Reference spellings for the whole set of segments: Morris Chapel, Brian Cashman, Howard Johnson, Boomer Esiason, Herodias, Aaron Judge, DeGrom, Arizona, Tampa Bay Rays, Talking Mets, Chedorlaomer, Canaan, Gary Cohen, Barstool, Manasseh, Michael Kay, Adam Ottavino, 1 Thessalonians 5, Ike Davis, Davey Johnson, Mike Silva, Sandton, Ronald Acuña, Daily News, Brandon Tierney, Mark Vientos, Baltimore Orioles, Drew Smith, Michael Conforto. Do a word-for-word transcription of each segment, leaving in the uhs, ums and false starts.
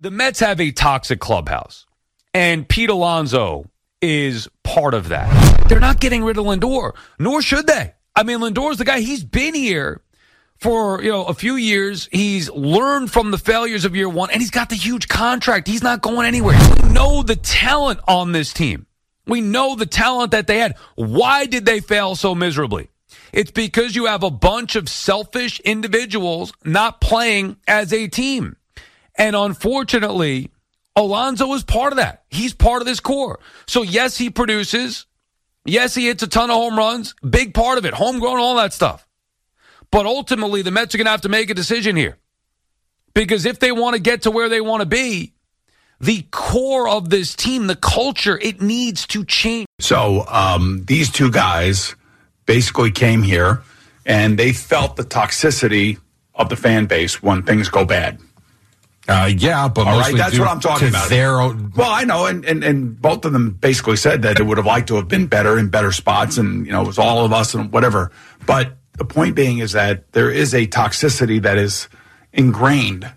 The Mets have a toxic clubhouse, and Pete Alonso is part of that. They're not getting rid of Lindor, nor should they. I mean, Lindor's the guy. He's been here for, you know, a few years. He's learned from the failures of year one, and he's got the huge contract. He's not going anywhere. We know the talent on this team. We know the talent that they had. Why did they fail so miserably? It's because you have a bunch of selfish individuals not playing as a team. And unfortunately, Alonso is part of that. He's part of this core. So, yes, he produces. Yes, he hits a ton of home runs. Big part of it. Homegrown, all that stuff. But ultimately, the Mets are going to have to make a decision here. Because if they want to get to where they want to be, the core of this team, the culture, it needs to change. So, um, these two guys basically came here, and they felt the toxicity of the fan base when things go bad. Uh, yeah, but all right, that's what I'm talking about. Their own... Well, I know, and, and and both of them basically said that they would have liked to have been better in better spots, and you know, it was all of us and whatever. But the point being is that there is a toxicity that is ingrained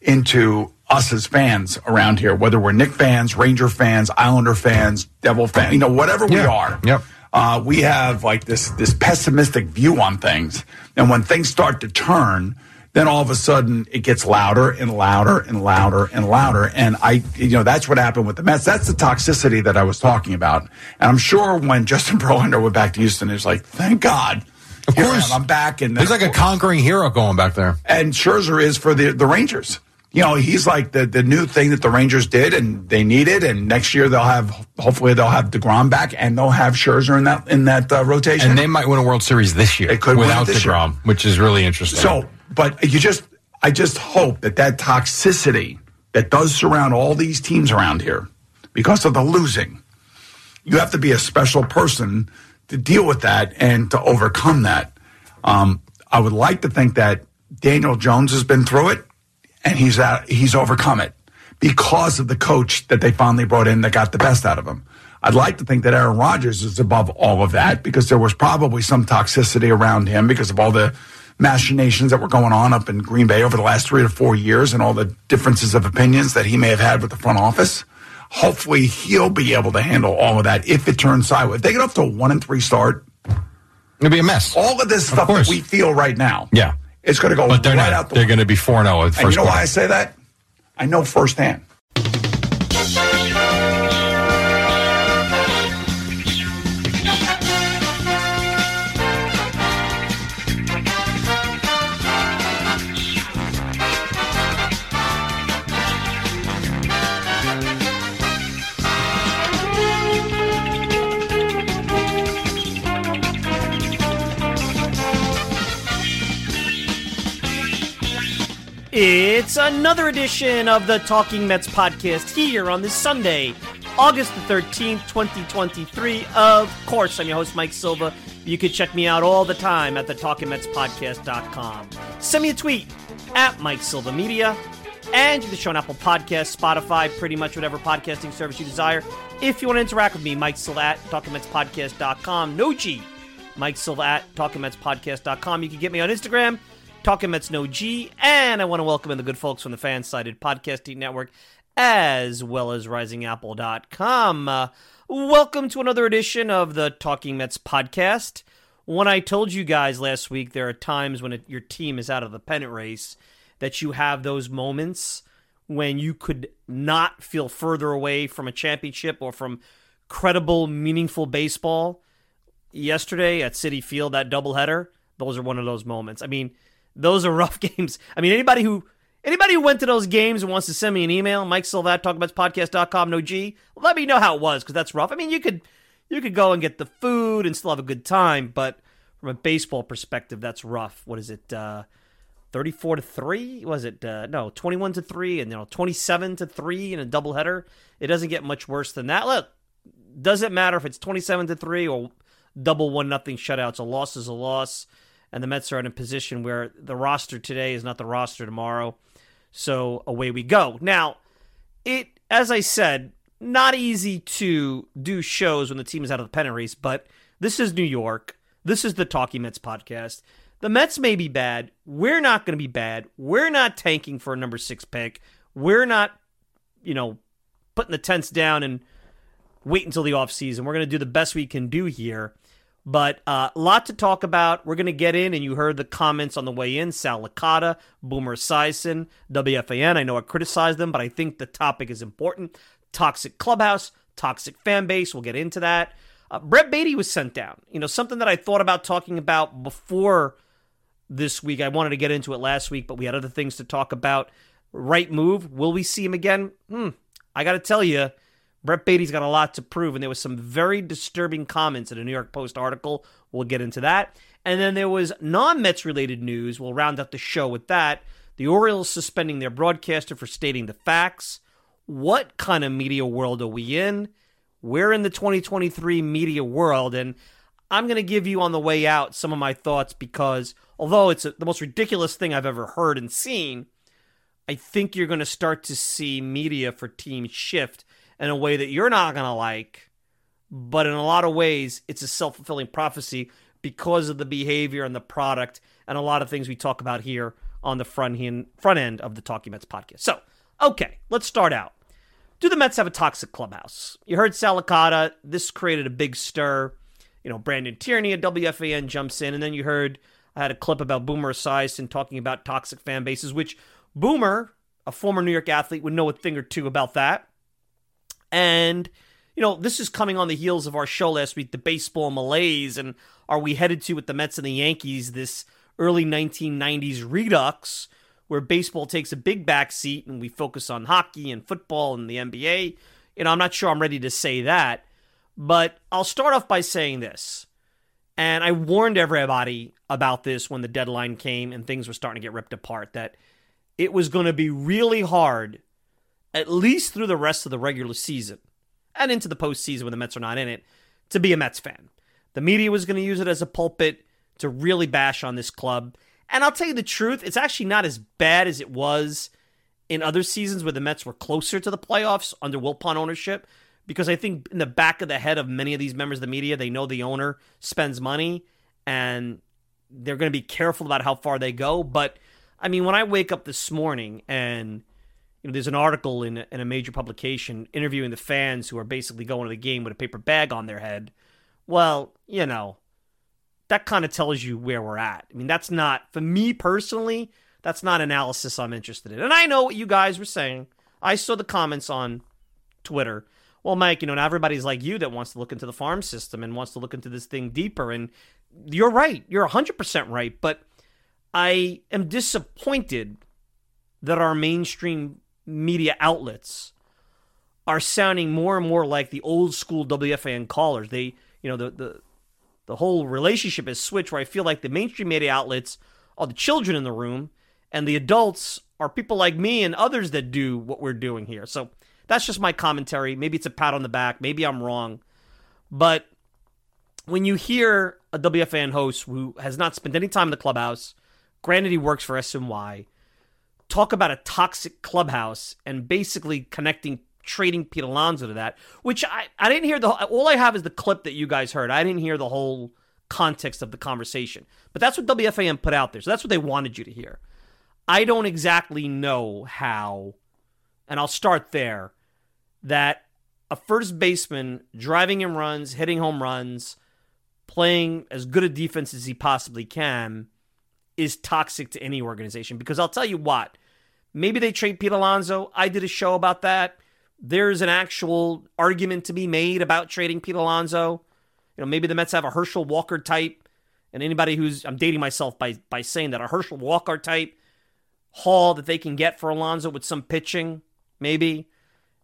into us as fans around here, whether we're Knick fans, Ranger fans, Islander fans, Devil fans, you know, whatever yeah. we are. Yep. Uh, we have like this this pessimistic view on things, and when things start to turn, then all of a sudden it gets louder and louder and louder and louder. And I, you know, that's what happened with the Mets. That's the toxicity that I was talking about. And I'm sure when Justin Verlander went back to Houston, it was like, thank God. Of course. I'm back. And he's like a conquering hero going back there. And Scherzer is for the, the Rangers. You know, he's like the, the new thing that the Rangers did and they need it. And next year they'll have, hopefully they'll have DeGrom back and they'll have Scherzer in that, in that uh, rotation. And they might win a World Series this year. They could without win DeGrom, year. Which is really interesting. So, but you just, I just hope that that toxicity that does surround all these teams around here, because of the losing, you have to be a special person to deal with that and to overcome that. Um, I would like to think that Daniel Jones has been through it and he's out, he's overcome it because of the coach that they finally brought in that got the best out of him. I'd like to think that Aaron Rodgers is above all of that because there was probably some toxicity around him because of all the machinations that were going on up in Green Bay over the last three to four years and all the differences of opinions that he may have had with the front office. Hopefully he'll be able to handle all of that if it turns sideways. If they get up to a one and three start, it'll be a mess. All of this stuff of that we feel right now, yeah, it's going to go but right not, out the They're going to be four and oh at the first. And you know quarter. Why I say that? I know firsthand. It's another edition of the Talking Mets podcast here on this Sunday, August the thirteenth, twenty twenty-three. Of course, I'm your host, Mike Silva. You can check me out all the time at the talking mets podcast dot com. Send me a tweet at Mike Silva Media, and you can show on Apple Podcasts, Spotify, pretty much whatever podcasting service you desire. If you want to interact with me, Mike Silva at talking mets podcast dot com. No G, Mike Silva at talking mets podcast dot com. You can get me on Instagram, Talking Mets No G, and I want to welcome in the good folks from the Fansided Podcasting Network, as well as rising apple dot com. Uh, welcome to another edition of the Talking Mets podcast. When I told you guys last week, there are times when it, your team is out of the pennant race, that you have those moments when you could not feel further away from a championship or from credible, meaningful baseball. Yesterday at Citi Field, that doubleheader, those are one of those moments. I mean, those are rough games. I mean, anybody who anybody who went to those games and wants to send me an email, Mike Silva, talking mets podcast dot com, no G, let me know how it was, because that's rough. I mean, you could you could go and get the food and still have a good time, but from a baseball perspective, that's rough. What is it? Uh, thirty-four to three, was it? Uh, no, twenty-one to three, and you know, twenty-seven to three in a doubleheader. It doesn't get much worse than that. Look, doesn't matter if it's twenty-seven to three or double one nothing shutouts. A loss is a loss, and the Mets are in a position where the roster today is not the roster tomorrow. So away we go. Now, it as I said, not easy to do shows when the team is out of the pennant race, but this is New York. This is the Talking Mets podcast. The Mets may be bad. We're not going to be bad. We're not tanking for a number six pick. We're not, you know, putting the tents down and wait until the offseason. We're going to do the best we can do here. But a uh, lot to talk about. We're going to get in, and you heard the comments on the way in. Sal Licata, Boomer Esiason, W F A N. I know I criticized them, but I think the topic is important. Toxic clubhouse, toxic fan base. We'll get into that. Uh, Brett Baty was sent down. You know, something that I thought about talking about before this week. I wanted to get into it last week, but we had other things to talk about. Right move. Will we see him again? Hmm. I got to tell you, Brett Baty's got a lot to prove, and there was some very disturbing comments in a New York Post article. We'll get into that. And then there was non-Mets related news. We'll round up the show with that. The Orioles suspending their broadcaster for stating the facts. What kind of media world are we in? We're in the twenty twenty-three media world, and I'm going to give you on the way out some of my thoughts because although it's a, the most ridiculous thing I've ever heard and seen, I think you're going to start to see media for teams shift in a way that you're not going to like, but in a lot of ways, it's a self-fulfilling prophecy because of the behavior and the product and a lot of things we talk about here on the front end, front end of the Talking Mets podcast. So, okay, let's start out. Do the Mets have a toxic clubhouse? You heard Sal Licata. This created a big stir. You know, Brandon Tierney at W F A N jumps in, and then you heard I had a clip about Boomer Esiason talking about toxic fan bases, which Boomer, a former New York athlete, would know a thing or two about that. And, you know, this is coming on the heels of our show last week, the baseball malaise, and are we headed to, with the Mets and the Yankees, this early nineteen nineties redux, where baseball takes a big backseat and we focus on hockey and football and the N B A. You know, I'm not sure I'm ready to say that, but I'll start off by saying this. And I warned everybody about this when the deadline came and things were starting to get ripped apart, that it was going to be really hard, at least through the rest of the regular season and into the postseason when the Mets are not in it, to be a Mets fan. The media was going to use it as a pulpit to really bash on this club. And I'll tell you the truth, it's actually not as bad as it was in other seasons where the Mets were closer to the playoffs under Wilpon ownership, because I think in the back of the head of many of these members of the media, they know the owner spends money, and they're going to be careful about how far they go. But, I mean, when I wake up this morning and you know, there's an article in, in a major publication interviewing the fans who are basically going to the game with a paper bag on their head, well, you know, that kind of tells you where we're at. I mean, that's not, for me personally, that's not analysis I'm interested in. And I know what you guys were saying. I saw the comments on Twitter. Well, Mike, you know, not everybody's like you that wants to look into the farm system and wants to look into this thing deeper. And you're right. You're one hundred percent right. But I am disappointed that our mainstream media outlets are sounding more and more like the old school W F A N callers. They, you know, the, the, The whole relationship has switched where I feel like the mainstream media outlets are the children in the room and the adults are people like me and others that do what we're doing here. So that's just my commentary. Maybe it's a pat on the back. Maybe I'm wrong. But when you hear a W F A N host who has not spent any time in the clubhouse, granted he works for S N Y, talk about a toxic clubhouse and basically connecting trading Pete Alonso to that, which I, I didn't hear the all I have is the clip that you guys heard. I didn't hear the whole context of the conversation, but that's what W F A N put out there. So that's what they wanted you to hear. I don't exactly know how, and I'll start there, that a first baseman driving in runs, hitting home runs, playing as good a defense as he possibly can is toxic to any organization. Because I'll tell you what, maybe they trade Pete Alonso. I did a show about that. There's an actual argument to be made about trading Pete Alonso. You know, maybe the Mets have a Herschel Walker type, and anybody who's, I'm dating myself by by saying that, a Herschel Walker type haul that they can get for Alonso with some pitching, maybe.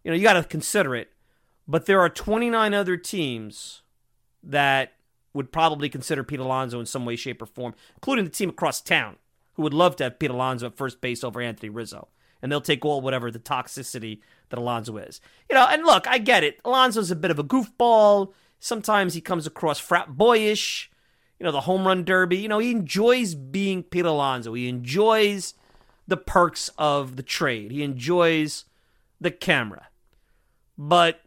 You know, you got to consider it. But there are twenty-nine other teams that would probably consider Pete Alonso in some way, shape, or form, including the team across town who would love to have Pete Alonso at first base over Anthony Rizzo. And they'll take all whatever the toxicity that Alonso is. You know, and look, I get it. Alonso's a bit of a goofball. Sometimes he comes across frat boyish. You know, the home run derby. You know, he enjoys being Pete Alonso. He enjoys the perks of the trade. He enjoys the camera. But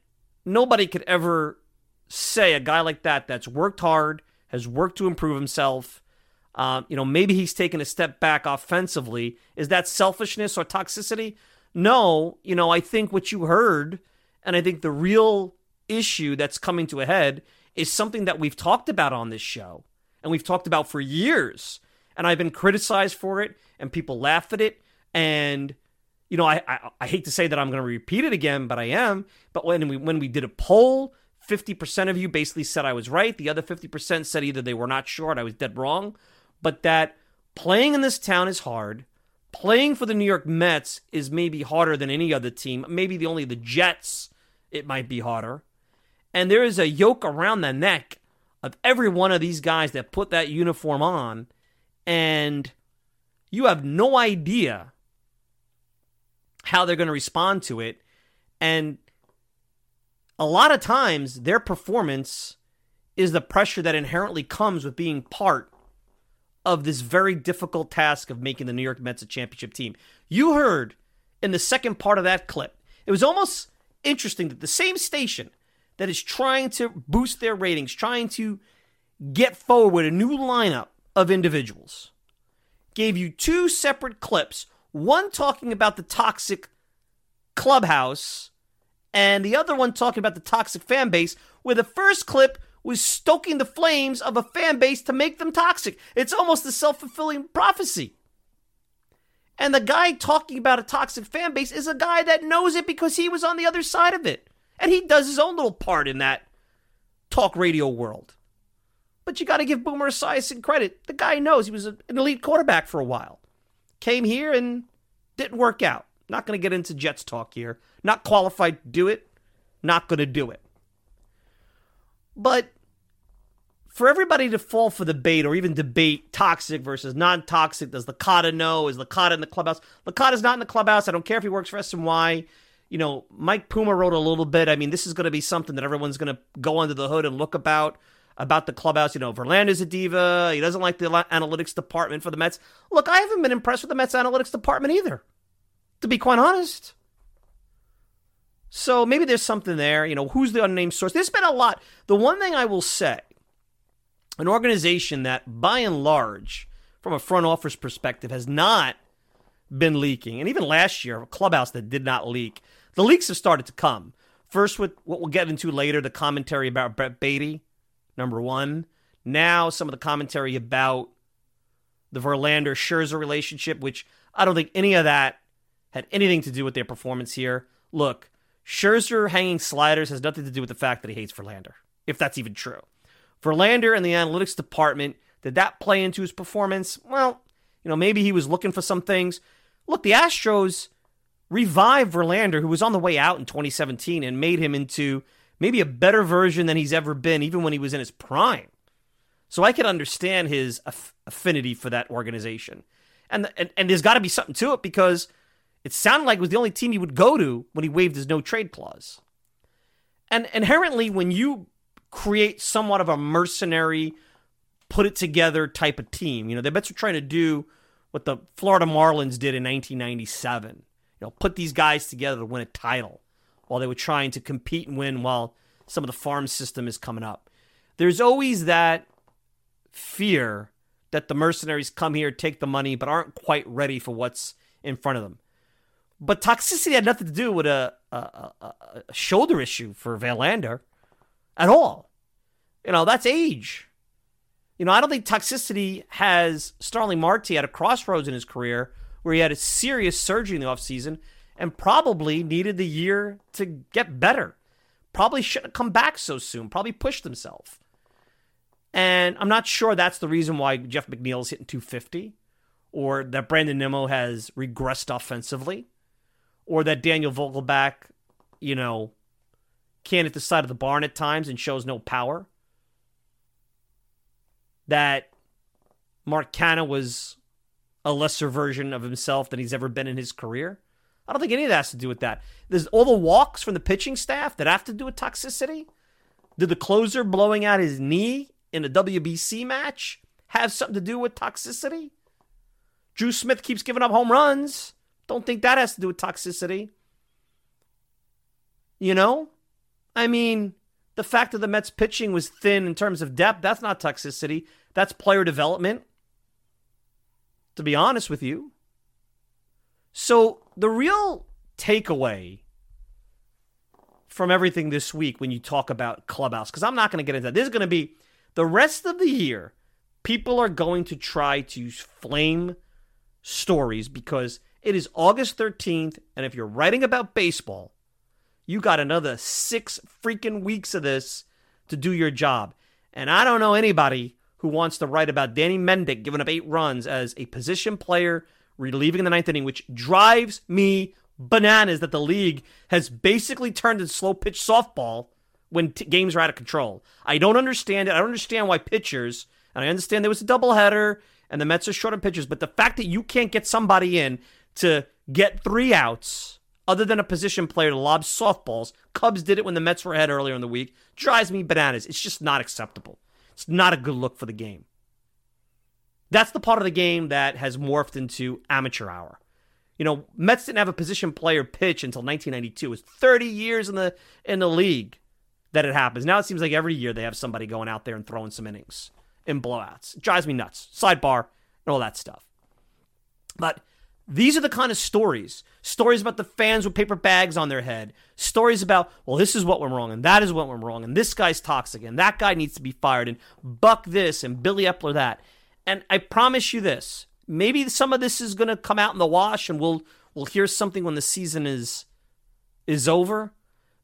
nobody could ever say a guy like that that's worked hard, has worked to improve himself, um, you know, maybe he's taken a step back offensively. Is that selfishness or toxicity? No. You know, I think what you heard, and I think the real issue that's coming to a head is something that we've talked about on this show, and we've talked about for years, and I've been criticized for it, and people laugh at it, and you know, I I, I hate to say that I'm going to repeat it again, but I am. But when we when we did a poll, fifty percent of you basically said I was right. The other fifty percent said either they were not sure and I was dead wrong. But that playing in this town is hard. Playing for the New York Mets is maybe harder than any other team. Maybe the only the Jets, it might be harder. And there is a yoke around the neck of every one of these guys that put that uniform on. And you have no idea how they're going to respond to it. And a lot of times their performance is the pressure that inherently comes with being part of this very difficult task of making the New York Mets a championship team. You heard in the second part of that clip, it was almost interesting that the same station that is trying to boost their ratings, trying to get forward with a new lineup of individuals, gave you two separate clips. One talking about the toxic clubhouse and the other one talking about the toxic fan base, where the first clip was stoking the flames of a fan base to make them toxic. It's almost a self-fulfilling prophecy. And the guy talking about a toxic fan base is a guy that knows it because he was on the other side of it. And he does his own little part in that talk radio world. But you got to give Boomer Esiason credit. The guy knows. He was an elite quarterback for a while. Came here and didn't work out. Not going to get into Jets talk here. Not qualified to do it. Not going to do it. But for everybody to fall for the bait or even debate toxic versus non-toxic, does Licata know? Is Licata in the clubhouse? Licata's not in the clubhouse. I don't care if he works for S N Y. You know, Mike Puma wrote a little bit. I mean, this is going to be something that everyone's going to go under the hood and look about. About the clubhouse, you know, Verlander's a diva. He doesn't like the analytics department for the Mets. Look, I haven't been impressed with the Mets analytics department either, to be quite honest. So maybe there's something there. You know, who's the unnamed source? There's been a lot. The one thing I will say, an organization that, by and large, from a front office perspective, has not been leaking. And even last year, a clubhouse that did not leak. The leaks have started to come. First, with what we'll get into later, the commentary about Brett Baty. Number one. Now, some of the commentary about the Verlander-Scherzer relationship, which I don't think any of that had anything to do with their performance here. Look, Scherzer hanging sliders has nothing to do with the fact that he hates Verlander, if that's even true. Verlander and the analytics department, did that play into his performance? Well, you know, maybe he was looking for some things. Look, the Astros revived Verlander, who was on the way out in twenty seventeen, and made him into maybe a better version than he's ever been, even when he was in his prime. So I can understand his aff- affinity for that organization. And, the, and, and there's got to be something to it, because it sounded like it was the only team he would go to when he waived his no-trade clause. And inherently, when you create somewhat of a mercenary, put-it-together type of team, you know, the Mets were trying to do what the Florida Marlins did in nineteen ninety-seven. You know, put these guys together to win a title, while they were trying to compete and win while some of the farm system is coming up. There's always that fear that the mercenaries come here, take the money, but aren't quite ready for what's in front of them. But toxicity had nothing to do with a, a, a, a shoulder issue for Verlander at all. You know, that's age. You know, I don't think toxicity has Starling Marte at a crossroads in his career where he had a serious surgery in the offseason and probably needed the year to get better. Probably shouldn't have come back so soon. Probably pushed himself. And I'm not sure that's the reason why Jeff McNeil is hitting two fifty, or that Brandon Nimmo has regressed offensively, or that Daniel Vogelback, you know, can't hit the side of the barn at times and shows no power. That Mark Canha was a lesser version of himself than he's ever been in his career. I don't think any of that has to do with that. There's all the walks from the pitching staff that have to do with toxicity. Did the closer blowing out his knee in a W B C match have something to do with toxicity? Drew Smith keeps giving up home runs. Don't think that has to do with toxicity. You know? I mean, the fact that the Mets pitching was thin in terms of depth, that's not toxicity. That's player development, to be honest with you. So the real takeaway from everything this week when you talk about Clubhouse, because I'm not going to get into that. This is going to be the rest of the year. People are going to try to flame stories because it is August thirteenth. And if you're writing about baseball, you got another six freaking weeks of this to do your job. And I don't know anybody who wants to write about Danny Mendick giving up eight runs as a position player relieving in the ninth inning, which drives me bananas that the league has basically turned into slow pitch softball when t- games are out of control. I don't understand it. I don't understand why pitchers, and I understand there was a doubleheader and the Mets are short on pitchers, but the fact that you can't get somebody in to get three outs other than a position player to lob softballs, Cubs did it when the Mets were ahead earlier in the week, drives me bananas. It's just not acceptable. It's not a good look for the game. That's the part of the game that has morphed into amateur hour. You know, Mets didn't have a position player pitch until nineteen ninety-two. It was thirty years in the in the league that it happens. Now it seems like every year they have somebody going out there and throwing some innings in blowouts. It drives me nuts. Sidebar and all that stuff. But these are the kind of stories. Stories about the fans with paper bags on their head. Stories about, well, this is what went wrong, and that is what went wrong, and this guy's toxic, and that guy needs to be fired, and Buck this, and Billy Eppler that. And I promise you this, maybe some of this is going to come out in the wash, and we'll we'll hear something when the season is is over.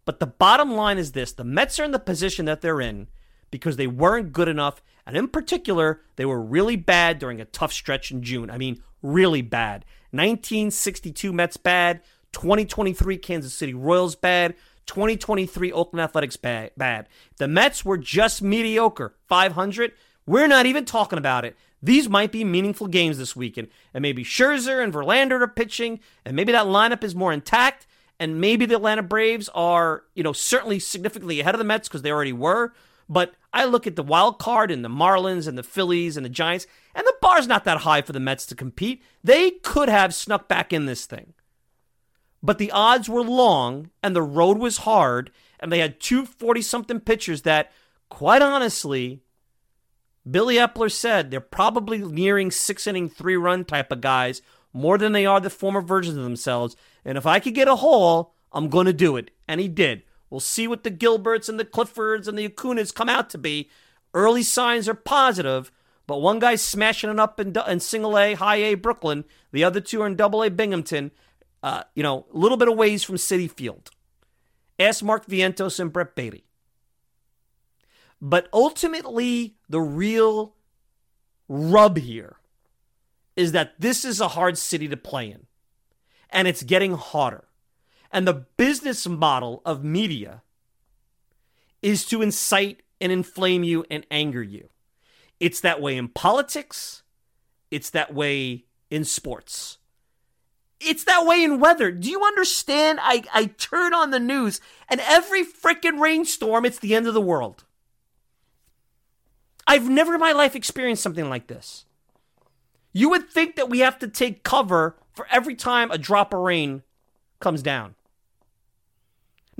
But the bottom line is this. The Mets are in the position that they're in because they weren't good enough. And in particular, they were really bad during a tough stretch in June. I mean, really bad. nineteen sixty-two Mets bad. twenty twenty-three Kansas City Royals bad. twenty twenty-three Oakland Athletics bad. The Mets were just mediocre. five hundred. We're not even talking about it. These might be meaningful games this weekend. And maybe Scherzer and Verlander are pitching. And maybe that lineup is more intact. And maybe the Atlanta Braves are, you know, certainly significantly ahead of the Mets because they already were. But I look at the wild card and the Marlins and the Phillies and the Giants, and the bar's not that high for the Mets to compete. They could have snuck back in this thing. But the odds were long, and the road was hard, and they had two forty-something pitchers that, quite honestly, Billy Eppler said they're probably nearing six-inning, three-run type of guys more than they are the former versions of themselves. And if I could get a haul, I'm going to do it. And he did. We'll see what the Gilberts and the Cliffords and the Acunas come out to be. Early signs are positive, but one guy's smashing it up in, in single-A, high-A Brooklyn. The other two are in double-A Binghamton. Uh, you know, a little bit of ways from Citi Field. Ask Mark Vientos and Brett Baty. But ultimately, the real rub here is that this is a hard city to play in, and it's getting harder. And the business model of media is to incite and inflame you and anger you. It's that way in politics. It's that way in sports. It's that way in weather. Do you understand? I, I turn on the news, and every freaking rainstorm, it's the end of the world. I've never in my life experienced something like this. You would think that we have to take cover for every time a drop of rain comes down.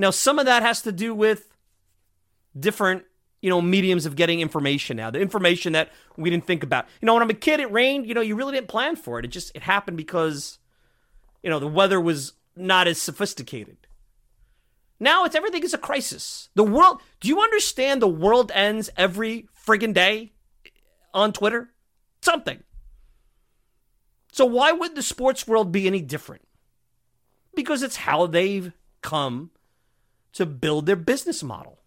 Now, some of that has to do with different, you know, mediums of getting information now, the information that we didn't think about. You know, when I'm a kid, it rained, you know, you really didn't plan for it. It just, it happened because, you know, the weather was not as sophisticated. Now it's everything is a crisis. The world, do you understand the world ends every friggin' day on Twitter? Something. So why would the sports world be any different? Because it's how they've come to build their business model.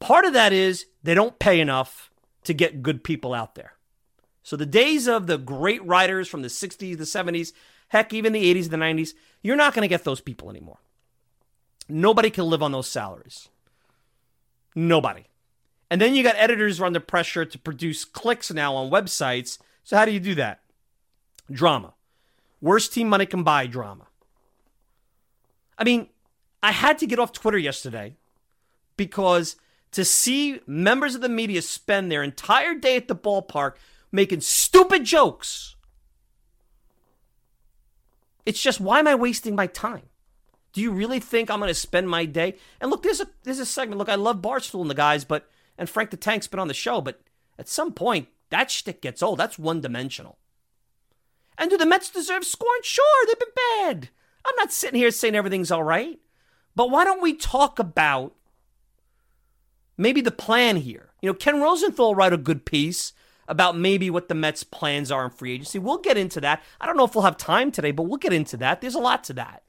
Part of that is they don't pay enough to get good people out there. So the days of the great writers from the sixties, the seventies, heck, even the eighties, the nineties, you're not going to get those people anymore. Nobody can live on those salaries. Nobody. And then you got editors who are under pressure to produce clicks now on websites. So how do you do that? drama. Worst team money can buy drama. I mean, I had to get off Twitter yesterday because to see members of the media spend their entire day at the ballpark making stupid jokes, it's just, why am I wasting my time? Do you really think I'm going to spend my day? And look, there's a there's a segment. Look, I love Barstool and the guys, but and Frank the Tank's been on the show, but at some point, that shtick gets old. That's one-dimensional. And do the Mets deserve scorn? Sure, they've been bad. I'm not sitting here saying everything's all right. But why don't we talk about maybe the plan here? You know, Ken Rosenthal wrote a good piece about maybe what the Mets' plans are in free agency. We'll get into that. I don't know if we'll have time today, but we'll get into that. There's a lot to that.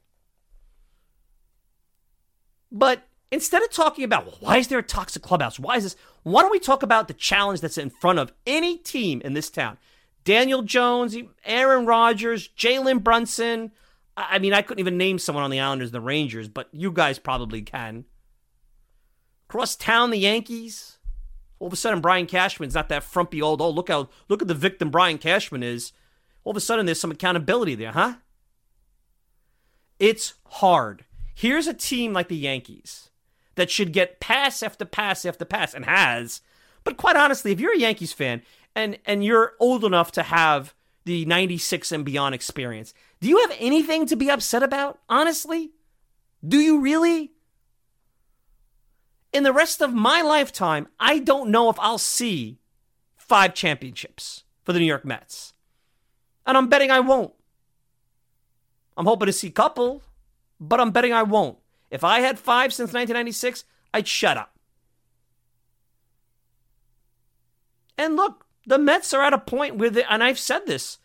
But instead of talking about, well, why is there a toxic clubhouse? Why is this? Why don't we talk about the challenge that's in front of any team in this town? Daniel Jones, Aaron Rodgers, Jalen Brunson. I mean, I couldn't even name someone on the Islanders and the Rangers, but you guys probably can. Across town, the Yankees. All of a sudden, Brian Cashman's not that frumpy old, oh, look how look at the victim Brian Cashman is. All of a sudden, there's some accountability there, huh? It's hard. Here's a team like the Yankees that should get pass after pass after pass, and has. But quite honestly, if you're a Yankees fan and, and you're old enough to have the ninety-six and beyond experience, do you have anything to be upset about? Honestly? Do you really? In the rest of my lifetime, I don't know if I'll see five championships for the New York Mets. And I'm betting I won't. I'm hoping to see a couple, but I'm betting I won't. If I had five since nineteen ninety-six, I'd shut up. And look, the Mets are at a point where, they, and I've said this,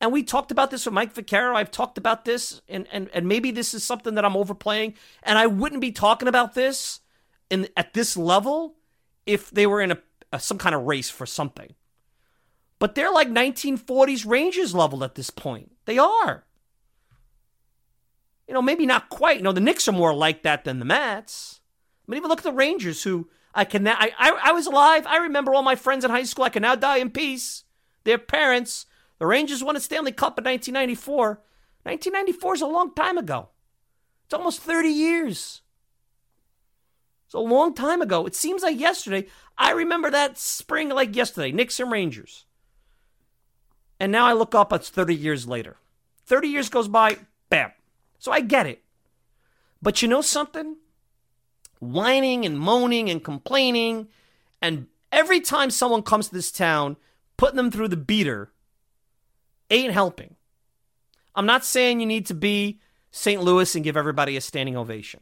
and we talked about this with Mike Vaccaro, I've talked about this, and, and, and maybe this is something that I'm overplaying, and I wouldn't be talking about this in, at this level if they were in a, a some kind of race for something. But they're like nineteen forties Rangers level at this point. They are. You know, maybe not quite. You know, the Knicks are more like that than the Mets. I mean, even look at the Rangers, who I can now, I, I, I was alive. I remember all my friends in high school. I can now die in peace. Their parents. The Rangers won a Stanley Cup in nineteen ninety-four. nineteen ninety-four is a long time ago. It's almost thirty years. It's a long time ago. It seems like yesterday. I remember that spring like yesterday. Knicks and Rangers. And now I look up, it's thirty years later. thirty years goes by, bam. So I get it. But you know something? Whining and moaning and complaining, and every time someone comes to this town, putting them through the beater ain't helping. I'm not saying you need to be Saint Louis and give everybody a standing ovation.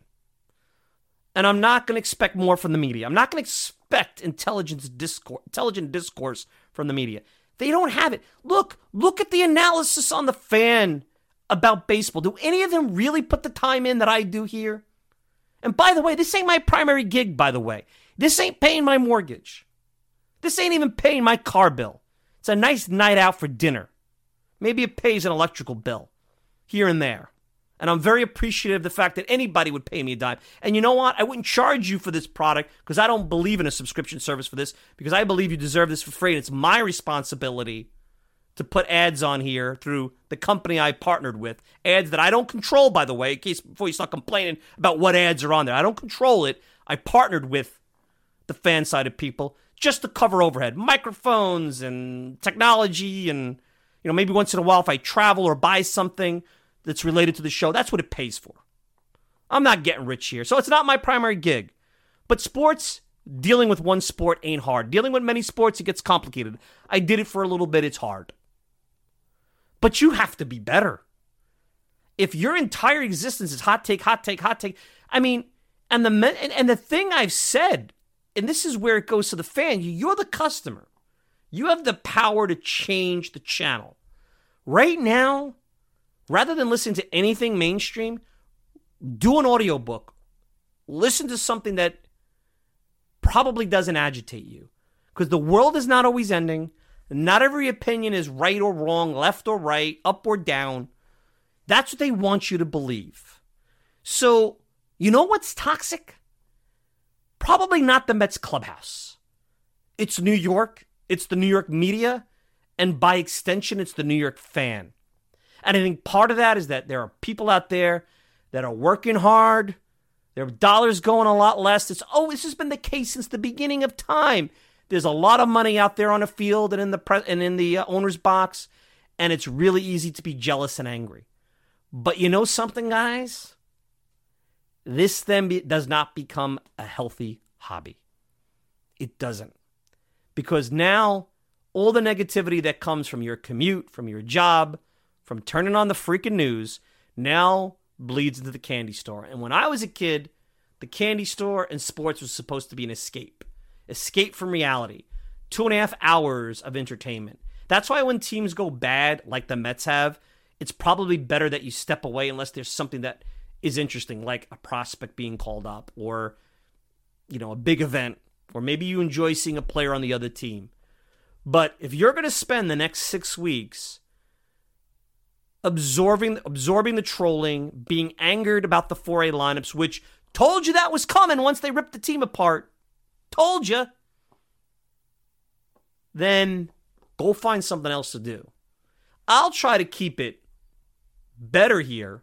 And I'm not going to expect more from the media. I'm not going to expect intelligent discourse, intelligent discourse from the media. They don't have it. Look, look at the analysis on the fan about baseball. Do any of them really put the time in that I do here? And by the way, this ain't my primary gig, by the way. This ain't paying my mortgage. This ain't even paying my car bill. It's a nice night out for dinner. Maybe it pays an electrical bill here and there. And I'm very appreciative of the fact that anybody would pay me a dime. And you know what? I wouldn't charge you for this product because I don't believe in a subscription service for this, because I believe you deserve this for free. And it's my responsibility to put ads on here through the company I partnered with. Ads that I don't control, by the way, in case before you start complaining about what ads are on there. I don't control it. I partnered with the fan side of people just to cover overhead. Microphones and technology, and you know, maybe once in a while if I travel or buy something that's related to the show, that's what it pays for. I'm not getting rich here. So it's not my primary gig. But sports, dealing with one sport ain't hard. Dealing with many sports, it gets complicated. I did it for a little bit. It's hard. But you have to be better. If your entire existence is hot take, hot take, hot take. I mean, and the men, and, and the thing I've said, and this is where it goes to the fan, you're the customer. You have the power to change the channel. Right now, rather than listen to anything mainstream, do an audiobook. Listen to something that probably doesn't agitate you. Because the world is not always ending. Not every opinion is right or wrong, left or right, up or down. That's what they want you to believe. So, you know what's toxic? Probably not the Mets clubhouse. It's New York. It's the New York media. and by extension, it's the New York fan. And I think part of that is that there are people out there that are working hard. Their dollars going a lot less. It's oh, this has been the case since the beginning of time. There's a lot of money out there on the field and in the pre- and in the uh, owner's box, and it's really easy to be jealous and angry. But you know something, guys? This then be- does not become a healthy hobby. It doesn't. Because now all the negativity that comes from your commute, from your job, from turning on the freaking news, now bleeds into the candy store. And when I was a kid, the candy store and sports was supposed to be an escape. Escape from reality. Two and a half hours of entertainment. That's why when teams go bad, like the Mets have, it's probably better that you step away unless there's something that is interesting, like a prospect being called up or, you know, a big event, or maybe you enjoy seeing a player on the other team. But if you're going to spend the next six weeks absorbing absorbing the trolling, being angered about the four A lineups, which told you that was coming once they ripped the team apart, told you, then go find something else to do. I'll try to keep it better here,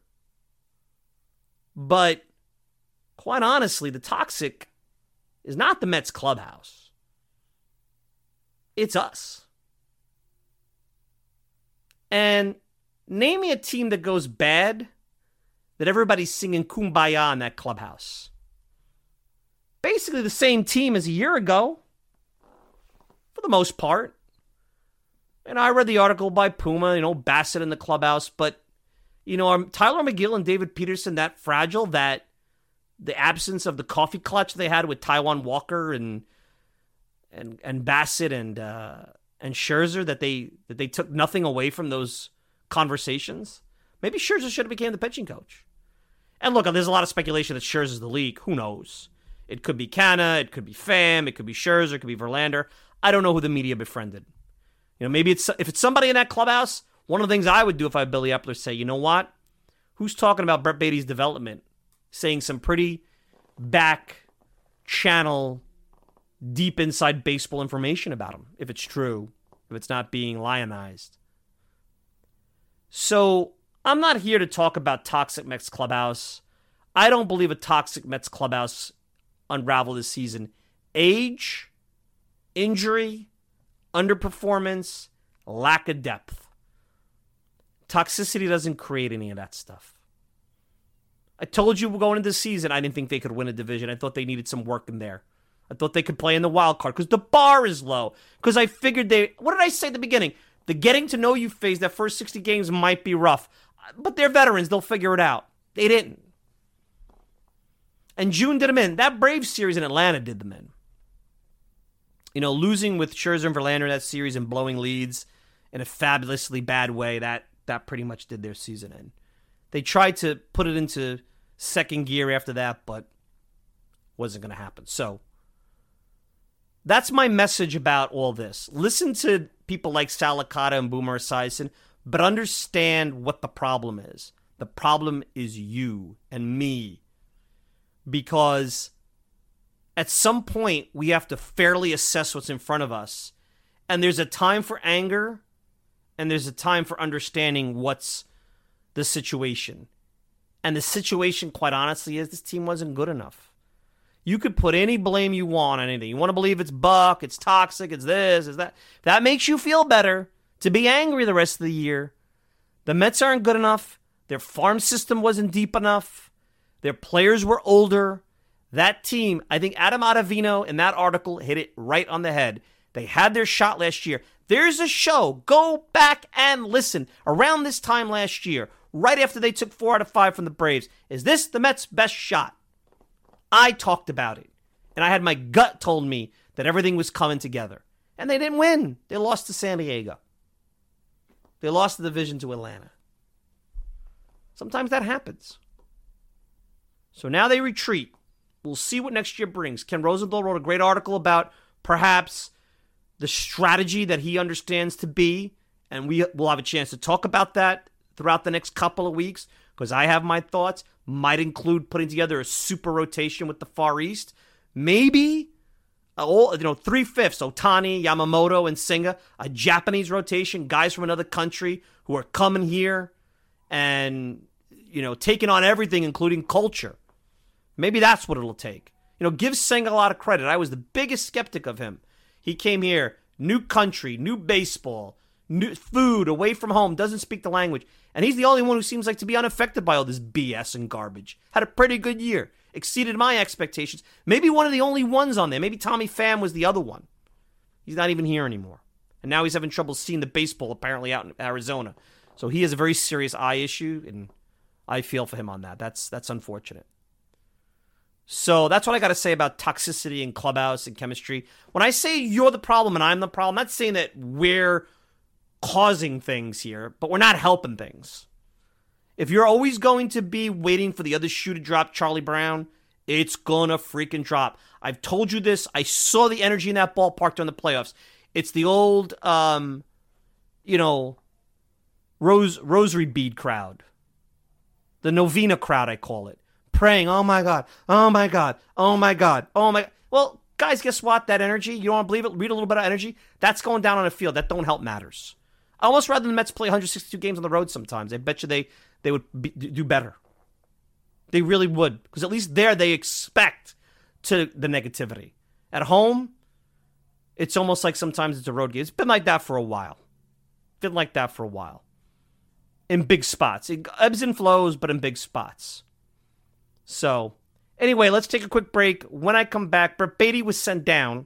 but quite honestly, the toxic is not the Mets clubhouse. It's us. And name me a team that goes bad that everybody's singing Kumbaya in that clubhouse. Basically the same team as a year ago, for the most part. And I read the article by Puma, you know, Bassett in the clubhouse, but, you know, Tyler McGill and David Peterson, that fragile, that the absence of the coffee clutch they had with Taiwan Walker and and and Bassett and uh, and Scherzer, that they that they took nothing away from those conversations. Maybe Scherzer should have became the pitching coach. And look, there's a lot of speculation that Scherzer's the league. Who knows? It could be Canna, it could be Pham, it could be Scherzer, it could be Verlander. I don't know who the media befriended. You know, maybe it's if it's somebody in that clubhouse. One of the things I would do if I was Billy Eppler, say, you know what? Who's talking about Brett Baty's development? Saying some pretty back channel, deep inside baseball information about him, if it's true, if it's not being lionized. So I'm not here to talk about toxic Mets clubhouse. I don't believe a toxic Mets clubhouse unraveled this season. Age, injury, underperformance, lack of depth. Toxicity doesn't create any of that stuff. I told you going into the season, I didn't think they could win a division. I thought they needed some work in there. I thought they could play in the wild card because the bar is low. Because I figured they... What did I say at the beginning? The getting to know you phase, that first sixty games might be rough. But they're veterans. They'll figure it out. They didn't. And June did them in. That Braves series in Atlanta did them in. You know, losing with Scherzer and Verlander in that series and blowing leads in a fabulously bad way, that that pretty much did their season in. They tried to put it into second gear after that, but wasn't going to happen. So that's my message about all this. Listen to people like Sal Licata and Boomer Esiason, but understand what the problem is. The problem is you and me, because at some point we have to fairly assess what's in front of us, and there's a time for anger, and there's a time for understanding what's the situation. And the situation, quite honestly, is this team wasn't good enough. You could put any blame you want on anything. You want to believe it's Buck, it's toxic, it's this, it's that. If that makes you feel better to be angry the rest of the year. The Mets aren't good enough. Their farm system wasn't deep enough. Their players were older. That team, I think Adam Ottavino in that article hit it right on the head. They had their shot last year. There's a show. Go back and listen. Around this time last year, right after they took four out of five from the Braves, is this the Mets' best shot? I talked about it, and I had my gut told me that everything was coming together. And they didn't win. They lost to San Diego. They lost the division to Atlanta. Sometimes that happens. So now they retreat. We'll see what next year brings. Ken Rosenthal wrote a great article about perhaps the strategy that he understands to be, and we will have a chance to talk about that throughout the next couple of weeks, because I have my thoughts. Might include putting together a super rotation with the Far East. Maybe all, you know, three-fifths, Otani, Yamamoto, and Senga, a Japanese rotation, guys from another country who are coming here and, you know, taking on everything, including culture. Maybe that's what it'll take. You know, give Senga a lot of credit. I was the biggest skeptic of him. He came here, new country, new baseball, new food, away from home, doesn't speak the language. And he's the only one who seems like to be unaffected by all this B S and garbage. Had a pretty good year. Exceeded my expectations. Maybe one of the only ones on there. Maybe Tommy Pham was the other one. He's not even here anymore. And now he's having trouble seeing the baseball, apparently, out in Arizona. So he has a very serious eye issue, and I feel for him on that. That's that's unfortunate. So that's what I got to say about toxicity and clubhouse and chemistry. When I say you're the problem and I'm the problem, I'm not saying that we're causing things here, but we're not helping things. If you're always going to be waiting for the other shoe to drop, Charlie Brown, it's going to freaking drop. I've told you this. I saw the energy in that ballpark during the playoffs. It's the old, um, you know, rose rosary bead crowd. The novena crowd, I call it. Praying, oh my God, oh my God, oh my God, oh my God. Well, guys, guess what? That energy, you don't want to believe it? Read a little bit of energy. That's going down on a field. That don't help matters. I almost rather the Mets play one hundred sixty-two games on the road sometimes. I bet you they, they would be, do better. They really would, because at least there they expect to the negativity. At home, it's almost like sometimes it's a road game. It's been like that for a while. Been like that for a while. In big spots. It ebbs and flows, but in big spots. So, anyway, let's take a quick break. When I come back, Brett Baty was sent down.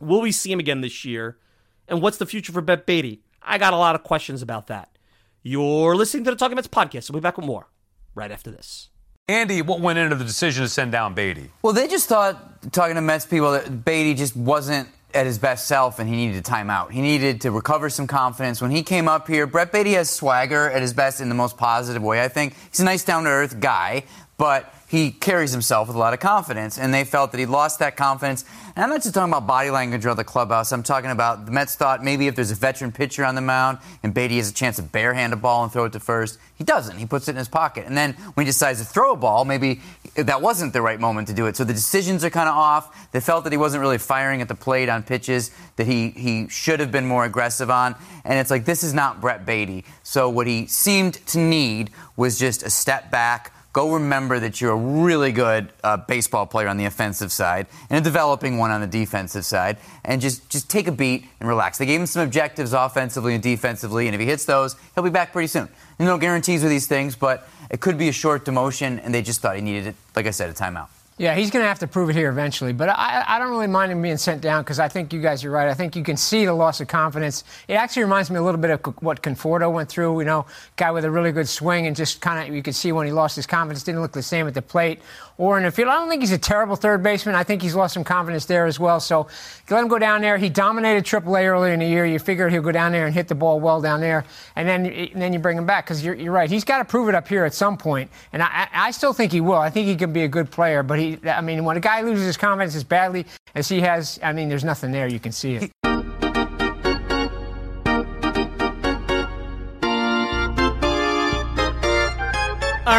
Will we see him again this year? And what's the future for Brett Baty? I got a lot of questions about that. You're listening to the Talking Mets podcast. We'll be back with more right after this. Andy, what went into the decision to send down Baty? Well, they just thought, talking to Mets people, that Baty just wasn't at his best self and he needed a timeout. He needed to recover some confidence. When he came up here, Brett Baty has swagger at his best in the most positive way, I think. He's a nice, down-to-earth guy, but he carries himself with a lot of confidence, and they felt that he lost that confidence. And I'm not just talking about body language or the clubhouse. I'm talking about the Mets thought maybe if there's a veteran pitcher on the mound and Baty has a chance to barehand a ball and throw it to first, he doesn't. He puts it in his pocket. And then when he decides to throw a ball, maybe that wasn't the right moment to do it. So the decisions are kind of off. They felt that he wasn't really firing at the plate on pitches that he, he should have been more aggressive on. And it's like, this is not Brett Baty. So what he seemed to need was just a step back. Go remember that you're a really good uh, baseball player on the offensive side and a developing one on the defensive side, and just, just take a beat and relax. They gave him some objectives offensively and defensively, and if he hits those, he'll be back pretty soon. There's no guarantees with these things, but it could be a short demotion, and they just thought he needed, like I said, a timeout. Yeah, he's going to have to prove it here eventually. But I, I don't really mind him being sent down because I think you guys are right. I think you can see the loss of confidence. It actually reminds me a little bit of what Conforto went through, you know, guy with a really good swing and just kind of you could see when he lost his confidence, didn't look the same at the plate or in the field. I don't think he's a terrible third baseman. I think he's lost some confidence there as well. So let him go down there. He dominated triple A earlier in the year. You figure he'll go down there and hit the ball well down there. And then, and then you bring him back because you're, you're right. He's got to prove it up here at some point. And I, I still think he will. I think he can be a good player, but he I mean, when a guy loses his confidence as badly as he has, I mean, there's nothing there. You can see it. All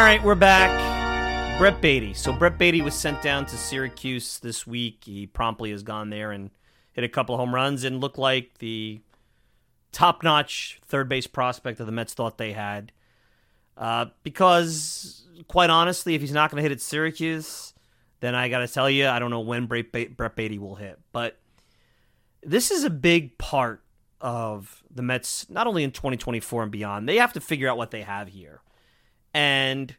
right, we're back. Brett Baty. So Brett Baty was sent down to Syracuse this week. He promptly has gone there and hit a couple of home runs and looked like the top-notch third-base prospect that the Mets thought they had. Uh, because, quite honestly, if he's not going to hit at Syracuse, then I got to tell you, I don't know when Brett Baty will hit. But this is a big part of the Mets, not only in twenty twenty-four and beyond. They have to figure out what they have here. And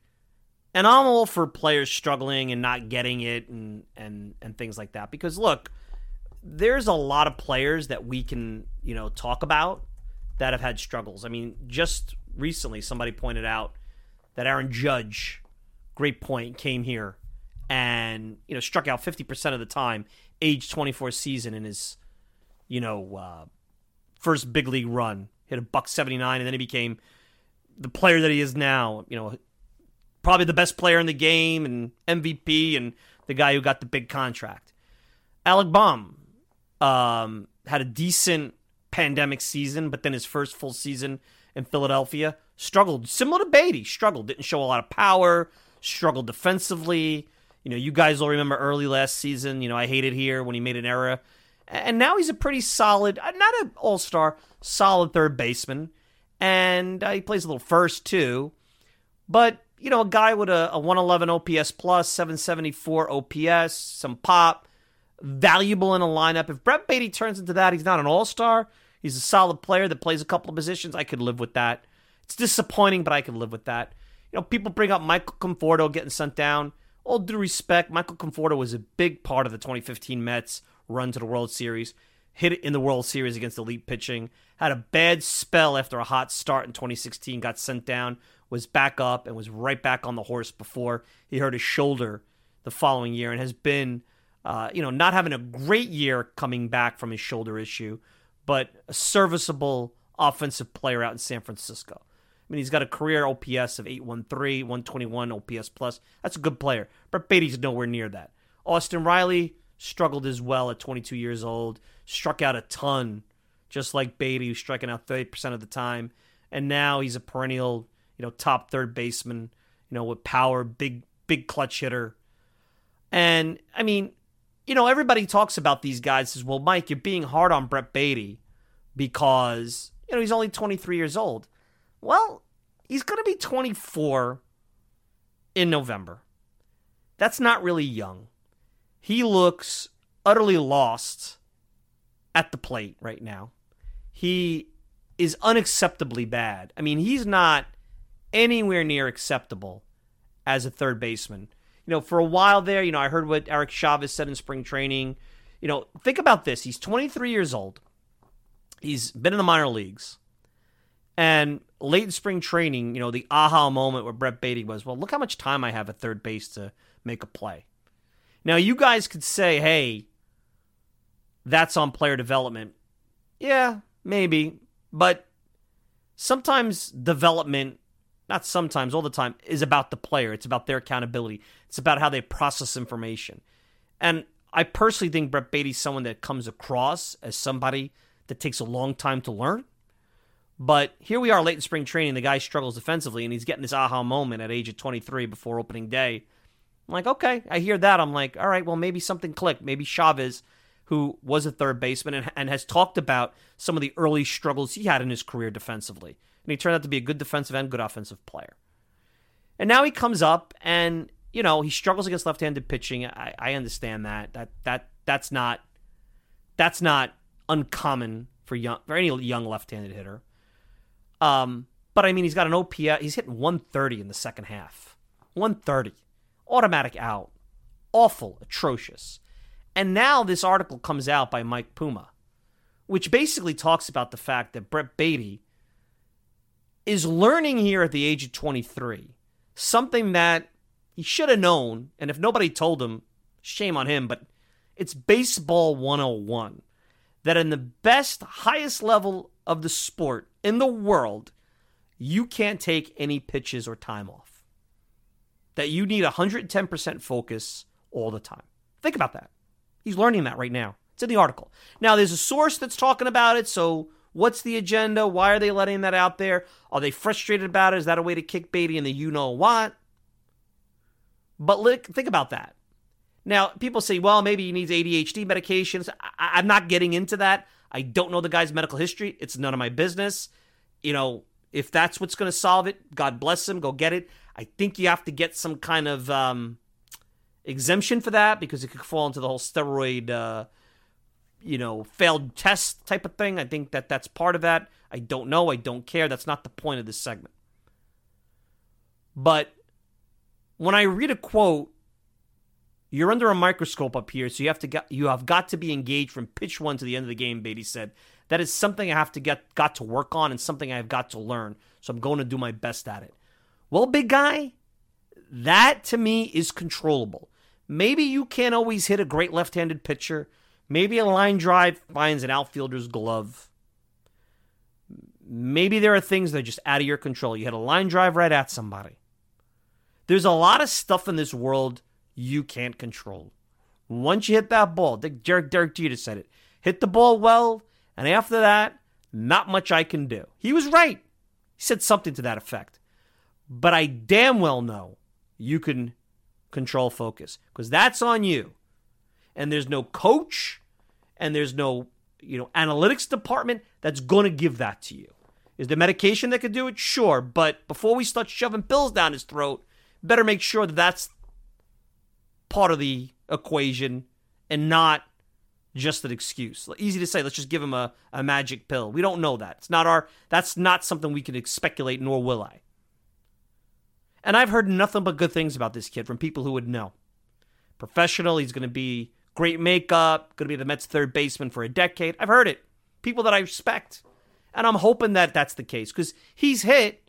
and I'm all for players struggling and not getting it and, and, and things like that. Because, look, there's a lot of players that we can, you know, talk about that have had struggles. I mean, just recently somebody pointed out that Aaron Judge, great point, came here. And, you know, struck out fifty percent of the time, age twenty-four season in his, you know, uh, first big league run. Hit a buck seventy-nine, and then he became the player that he is now. You know, probably the best player in the game and M V P and the guy who got the big contract. Alec Bohm um, had a decent pandemic season, but then his first full season in Philadelphia struggled. Similar to Baty, struggled. Didn't show a lot of power, struggled defensively. You know, you guys will remember early last season, you know, I hate it here when he made an error. And now he's a pretty solid, not an all-star, solid third baseman. And uh, he plays a little first, too. But, you know, a guy with a, a one eleven O P S plus, seven seventy-four O P S, some pop, valuable in a lineup. If Brett Baty turns into that, he's not an all-star. He's a solid player that plays a couple of positions. I could live with that. It's disappointing, but I could live with that. You know, people bring up Michael Conforto getting sent down. All due respect, Michael Conforto was a big part of the twenty fifteen Mets run to the World Series, hit it in the World Series against elite pitching, had a bad spell after a hot start in twenty sixteen, got sent down, was back up, and was right back on the horse before he hurt his shoulder the following year, and has been, uh, you know, not having a great year coming back from his shoulder issue, but a serviceable offensive player out in San Francisco. I mean, he's got a career O P S of eight one three, one twenty-one O P S plus. That's a good player. Brett Baty's nowhere near that. Austin Riley struggled as well at twenty-two years old, struck out a ton, just like Baty, who's striking out thirty percent of the time. And now he's a perennial, you know, top third baseman, you know, with power, big, big clutch hitter. And I mean, you know, everybody talks about these guys as well. Mike, you're being hard on Brett Baty because, you know, he's only twenty-three years old. Well, he's going to be twenty-four in November. That's not really young. He looks utterly lost at the plate right now. He is unacceptably bad. I mean, he's not anywhere near acceptable as a third baseman. You know, for a while there, you know, I heard what Eric Chavez said in spring training. You know, think about this. He's twenty-three years old. He's been in the minor leagues. And late in spring training, you know, the aha moment where Brett Baty was, well, look how much time I have at third base to make a play. Now, you guys could say, hey, that's on player development. Yeah, maybe. But sometimes development, not sometimes, all the time, is about the player. It's about their accountability. It's about how they process information. And I personally think Brett Baty's someone that comes across as somebody that takes a long time to learn. But here we are late in spring training. The guy struggles defensively, and he's getting this aha moment at age of twenty-three before opening day. I'm like, okay, I hear that. I'm like, all right, well, maybe something clicked. Maybe Chavez, who was a third baseman and, and has talked about some of the early struggles he had in his career defensively. And he turned out to be a good defensive and good offensive player. And now he comes up, and, you know, he struggles against left-handed pitching. I, I understand that. That that that's not that's not uncommon for young for any young left-handed hitter. Um, but I mean, he's got an O P S. He's hitting one thirty in the second half. one thirty. Automatic out. Awful. Atrocious. And now this article comes out by Mike Puma, which basically talks about the fact that Brett Baty is learning here at the age of twenty-three, something that he should have known. And if nobody told him, shame on him, but it's baseball one oh one, that in the best, highest level of the sport in the world, you can't take any pitches or time off. That you need one hundred ten percent focus all the time. Think about that. He's learning that right now. It's in the article. Now, there's a source that's talking about it, so what's the agenda? Why are they letting that out there? Are they frustrated about it? Is that a way to kick Baty in the you-know-what? But look, think about that. Now, people say, well, maybe he needs A D H D medications. I- I'm not getting into that. I don't know the guy's medical history. It's none of my business. You know, if that's what's going to solve it, God bless him. Go get it. I think you have to get some kind of um, exemption for that because it could fall into the whole steroid, uh, you know, failed test type of thing. I think that that's part of that. I don't know. I don't care. That's not the point of this segment. But when I read a quote, you're under a microscope up here, so you have to get, you have got to be engaged from pitch one to the end of the game, Baty said. That is something I have to get got to work on and something I've got to learn, so I'm going to do my best at it. Well, big guy, that to me is controllable. Maybe you can't always hit a great left-handed pitcher. Maybe a line drive finds an outfielder's glove. Maybe there are things that are just out of your control. You hit a line drive right at somebody. There's a lot of stuff in this world you can't control. Once you hit that ball, Derek, Derek Jeter said it, hit the ball well, and after that, not much I can do. He was right. He said something to that effect. But I damn well know you can control focus, because that's on you. And there's no coach and there's no, you know, analytics department that's going to give that to you. Is there medication that could do it? Sure. But before we start shoving pills down his throat, better make sure that that's part of the equation and not just an excuse. Easy to say, let's just give him a, a magic pill. We don't know that. It's not our, that's not something we can speculate, nor will I. And I've heard nothing but good things about this kid from people who would know. Professional, he's going to be great makeup, going to be the Mets' third baseman for a decade. I've heard it. People that I respect. And I'm hoping that that's the case, because he's hit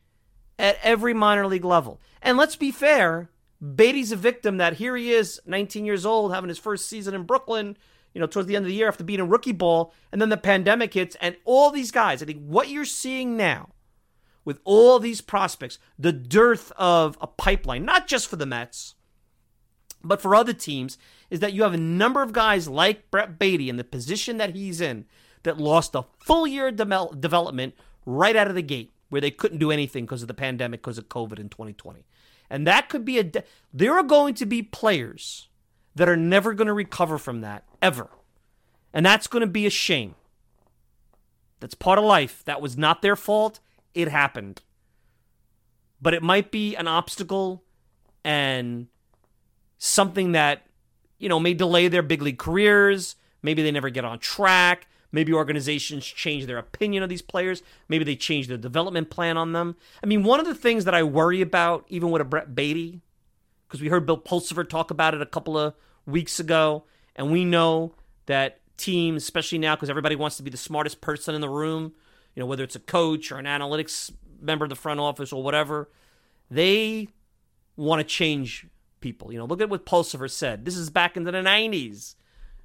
at every minor league level. And let's be fair, Baty's a victim that here he is, nineteen years old, having his first season in Brooklyn, you know, towards the end of the year after being in rookie ball, and then the pandemic hits, and all these guys. I think what you're seeing now with all these prospects, the dearth of a pipeline, not just for the Mets, but for other teams, is that you have a number of guys like Brett Baty in the position that he's in that lost a full year of de- development right out of the gate, where they couldn't do anything because of the pandemic, because of COVID in twenty twenty. And that could be a... De- there are going to be players that are never going to recover from that, ever. And that's going to be a shame. That's part of life. That was not their fault. It happened. But it might be an obstacle and something that, you know, may delay their big league careers. Maybe they never get on track. Maybe organizations change their opinion of these players. Maybe they change their development plan on them. I mean, one of the things that I worry about, even with a Brett Baty, because we heard Bill Pulsifer talk about it a couple of weeks ago, and we know that teams, especially now, because everybody wants to be the smartest person in the room, you know, whether it's a coach or an analytics member of the front office or whatever, they want to change people. You know, look at what Pulsifer said. This is back into the nineties,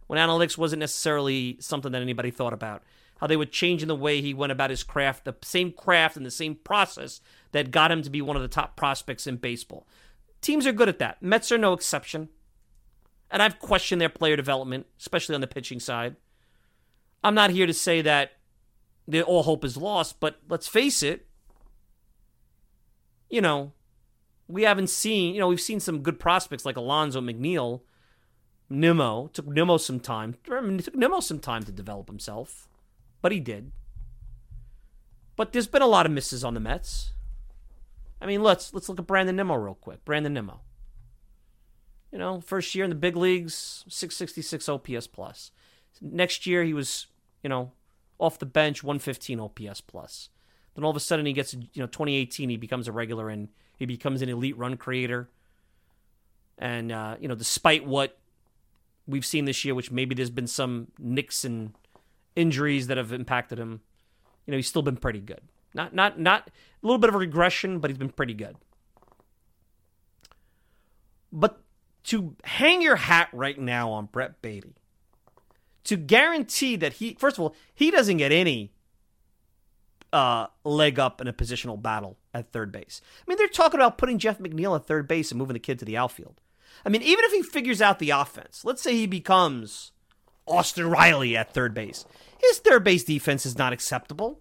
when analytics wasn't necessarily something that anybody thought about. How they were changing the way he went about his craft, the same craft and the same process that got him to be one of the top prospects in baseball. Teams are good at that. Mets are no exception. And I've questioned their player development, especially on the pitching side. I'm not here to say that all hope is lost, but let's face it, you know, we haven't seen, you know, we've seen some good prospects like Alonso, McNeil, Nimmo. Took Nimmo some time. I mean, it took Nimmo some time to develop himself, but he did. But there's been a lot of misses on the Mets. I mean, let's let's look at Brandon Nimmo real quick. Brandon Nimmo. You know, first year in the big leagues, six sixty-six O P S plus. Next year he was, you know, off the bench, one fifteen O P S plus. Then all of a sudden he gets, you know, twenty eighteen he becomes a regular and he becomes an elite run creator. And uh, you know, despite what we've seen this year, which maybe there's been some nicks and injuries that have impacted him, you know, he's still been pretty good. Not, not, not a little bit of a regression, but he's been pretty good. But to hang your hat right now on Brett Baty, to guarantee that he, first of all, he doesn't get any uh, leg up in a positional battle at third base. I mean, they're talking about putting Jeff McNeil at third base and moving the kid to the outfield. I mean, even if he figures out the offense, let's say he becomes Austin Riley at third base. His third base defense is not acceptable.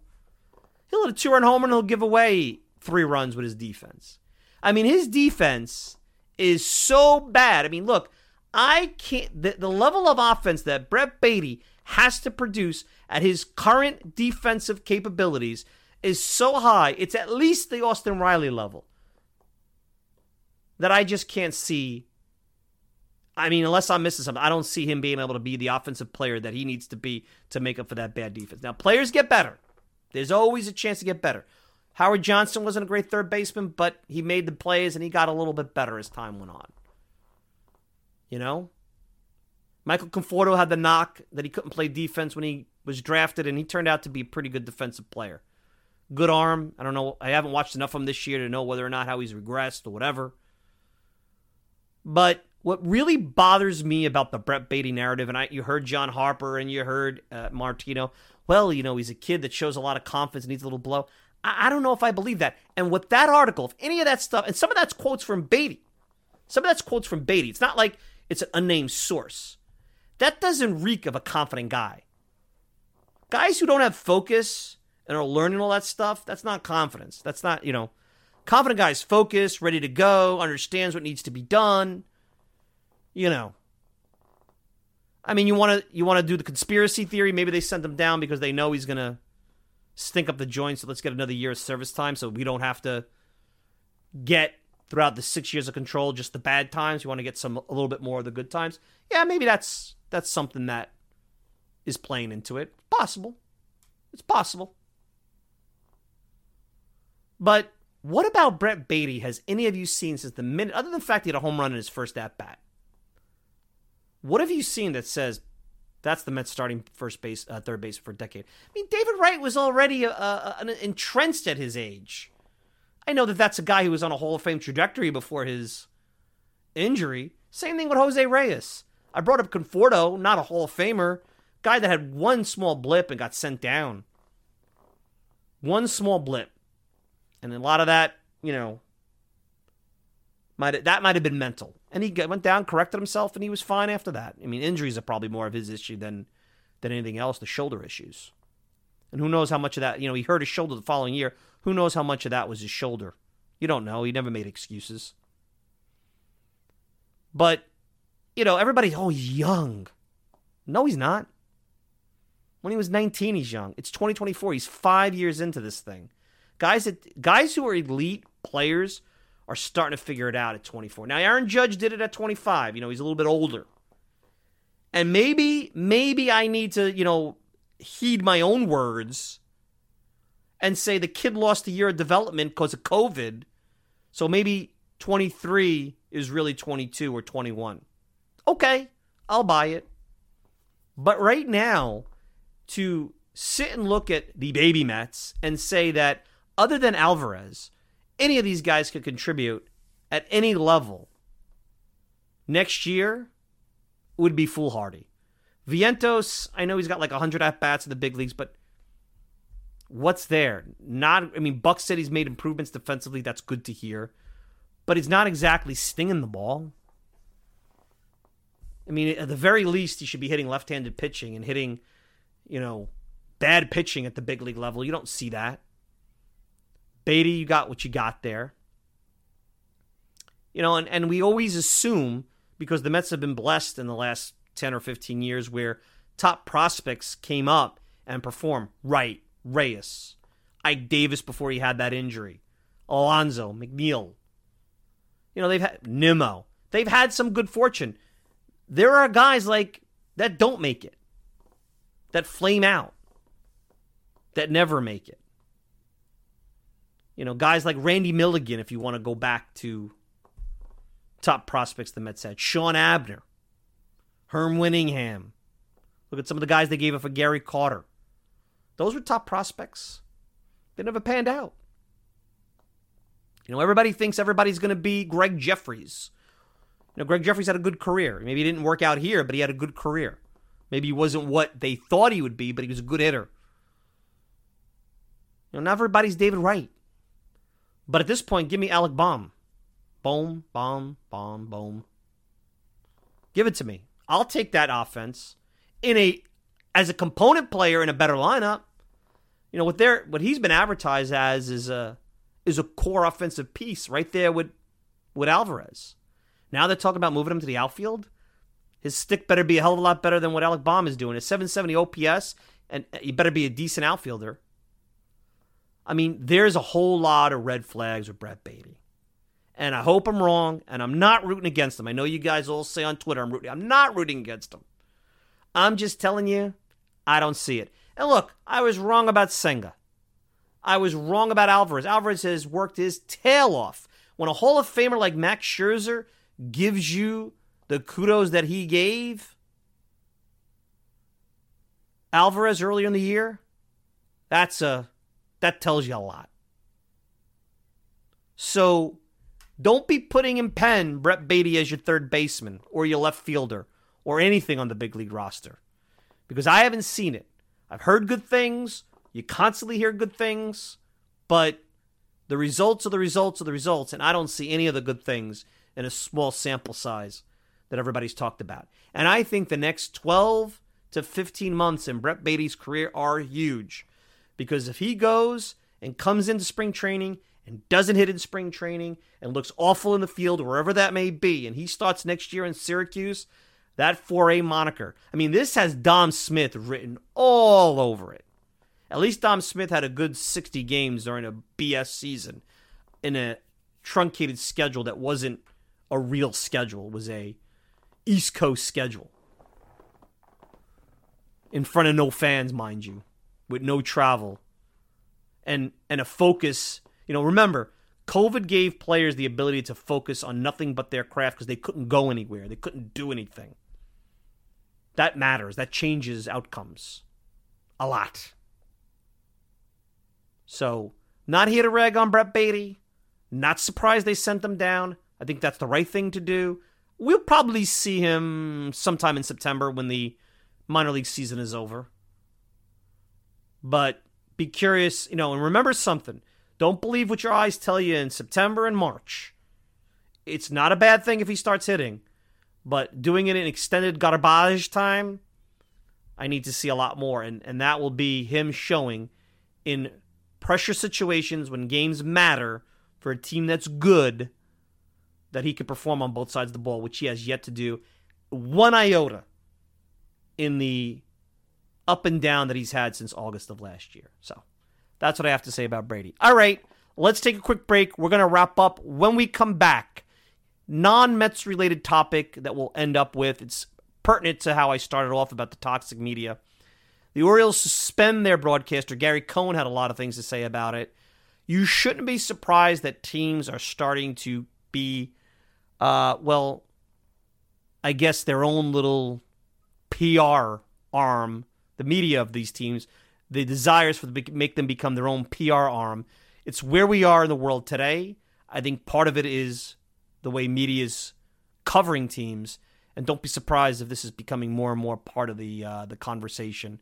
He'll hit a two-run homer and he'll give away three runs with his defense. I mean, his defense is so bad. I mean, look, I can't. The, the level of offense that Brett Baty has to produce at his current defensive capabilities is so high. It's at least the Austin Riley level that I just can't see. I mean, unless I'm missing something, I don't see him being able to be the offensive player that he needs to be to make up for that bad defense. Now, players get better. There's always a chance to get better. Howard Johnson wasn't a great third baseman, but he made the plays and he got a little bit better as time went on. You know? Michael Conforto had the knock that he couldn't play defense when he was drafted, and he turned out to be a pretty good defensive player. Good arm. I don't know. I haven't watched enough of him this year to know whether or not how he's regressed or whatever. But what really bothers me about the Brett Baty narrative, and I, you heard John Harper and you heard uh, Martino, well, you know, he's a kid that shows a lot of confidence and needs a little blow. I, I don't know if I believe that. And with that article, if any of that stuff, and some of that's quotes from Baty. Some of that's quotes from Baty. It's not like it's an unnamed source. That doesn't reek of a confident guy. Guys who don't have focus and are learning all that stuff, that's not confidence. That's not, you know, confident guy is focused, ready to go, understands what needs to be done. you know. I mean, you want to you want to do the conspiracy theory. Maybe they sent him down because they know he's going to stink up the joint, so let's get another year of service time so we don't have to get, throughout the six years of control, just the bad times. You want to get some a little bit more of the good times. Yeah, maybe that's that's something that is playing into it. Possible. It's possible. But what about Brett Baty has any of you seen since the minute, other than the fact he had a home run in his first at-bat? What have you seen that says that's the Mets starting first base, uh, third base for a decade? I mean, David Wright was already uh, uh, entrenched at his age. I know that that's a guy who was on a Hall of Fame trajectory before his injury. Same thing with Jose Reyes. I brought up Conforto, not a Hall of Famer, guy that had one small blip and got sent down. One small blip. And a lot of that, you know, might that might have been mental. And he went down, corrected himself, and he was fine after that. I mean, injuries are probably more of his issue than than anything else, the shoulder issues. And who knows how much of that, you know, he hurt his shoulder the following year. Who knows how much of that was his shoulder? You don't know. He never made excuses. But, you know, everybody's, oh, he's young. No, he's not. When he was nineteen, he's young. It's twenty twenty-four. He's five years into this thing. Guys that guys who are elite players are starting to figure it out at twenty-four. Now, Aaron Judge did it at twenty-five. You know, he's a little bit older. And maybe, maybe I need to, you know, heed my own words and say the kid lost a year of development because of COVID. So maybe twenty-three is really twenty-two or twenty-one. Okay, I'll buy it. But right now, to sit and look at the baby Mets and say that other than Alvarez, any of these guys could contribute at any level next year would be foolhardy. Vientos, I know he's got like one hundred at-bats in the big leagues, but what's there? Not, I mean, Buck said he's made improvements defensively. That's good to hear. But he's not exactly stinging the ball. I mean, at the very least, he should be hitting left-handed pitching and hitting, you know, bad pitching at the big league level. You don't see that. Baty, you got what you got there. You know, and, and we always assume, because the Mets have been blessed in the last ten or fifteen years where top prospects came up and performed. Wright, Reyes, Ike Davis before he had that injury, Alonso, McNeil. You know, they've had Nimmo. They've had some good fortune. There are guys like that don't make it, that flame out, that never make it. You know, guys like Randy Milligan, if you want to go back to top prospects the Mets had. Sean Abner, Herm Winningham. Look at some of the guys they gave up for Gary Carter. Those were top prospects. They never panned out. You know, everybody thinks everybody's going to be Greg Jeffries. You know, Greg Jeffries had a good career. Maybe he didn't work out here, but he had a good career. Maybe he wasn't what they thought he would be, but he was a good hitter. You know, not everybody's David Wright. But at this point, give me Alec Bohm. Bohm, Bohm, Bohm, Bohm. Give it to me. I'll take that offense in a as a component player in a better lineup. You know, what they're what he's been advertised as is a is a core offensive piece right there with with Alvarez. Now they're talking about moving him to the outfield. His stick better be a hell of a lot better than what Alec Bohm is doing. It's seven seventy O P S, and he better be a decent outfielder. I mean, there's a whole lot of red flags with Brett Baty. And I hope I'm wrong, and I'm not rooting against him. I know you guys all say on Twitter I'm rooting. I'm not rooting against him. I'm just telling you, I don't see it. And look, I was wrong about Senga. I was wrong about Alvarez. Alvarez has worked his tail off. When a Hall of Famer like Max Scherzer gives you the kudos that he gave Alvarez earlier in the year, that's a... that tells you a lot. So don't be putting in pen Brett Baty as your third baseman or your left fielder or anything on the big league roster, because I haven't seen it. I've heard good things. You constantly hear good things, but the results are the results are the results, and I don't see any of the good things in a small sample size that everybody's talked about. And I think the next twelve to fifteen months in Brett Baty's career are huge. Because if he goes and comes into spring training and doesn't hit in spring training and looks awful in the field, wherever that may be, and he starts next year in Syracuse, that four A moniker. I mean, this has Dom Smith written all over it. At least Dom Smith had a good sixty games during a B S season in a truncated schedule that wasn't a real schedule. It was a East Coast schedule. In front of no fans, mind you, with no travel and and a focus. You know, remember, COVID gave players the ability to focus on nothing but their craft because they couldn't go anywhere. They couldn't do anything. That matters. That changes outcomes a lot. So, not here to rag on Brett Baty. Not surprised they sent him down. I think that's the right thing to do. We'll probably see him sometime in September when the minor league season is over. But be curious, you know, and remember something. Don't believe what your eyes tell you in September and March. It's not a bad thing if he starts hitting, but doing it in extended garbage time, I need to see a lot more. And, and that will be him showing in pressure situations when games matter for a team that's good that he can perform on both sides of the ball, which he has yet to do one iota in the up and down that he's had since August of last year. So that's what I have to say about Brady. All right, let's take a quick break. We're going to wrap up. When we come back, non-Mets related topic that we'll end up with. It's pertinent to how I started off about the toxic media. The Orioles suspend their broadcaster. Gary Cohen had a lot of things to say about it. You shouldn't be surprised that teams are starting to be, uh, well, I guess their own little P R arm, the media of these teams, the desires for the, make them become their own P R arm. It's where we are in the world today. I think part of it is the way media is covering teams, and don't be surprised if this is becoming more and more part of the uh, the conversation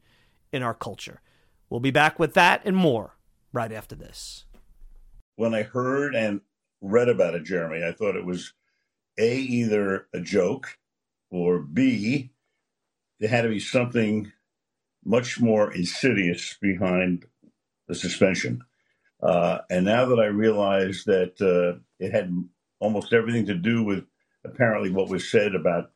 in our culture. We'll be back with that and more right after this. When I heard and read about it, Jeremy, I thought it was A, either a joke, or B, there had to be something much more insidious behind the suspension. Uh, and now that I realize that uh, it had almost everything to do with apparently what was said about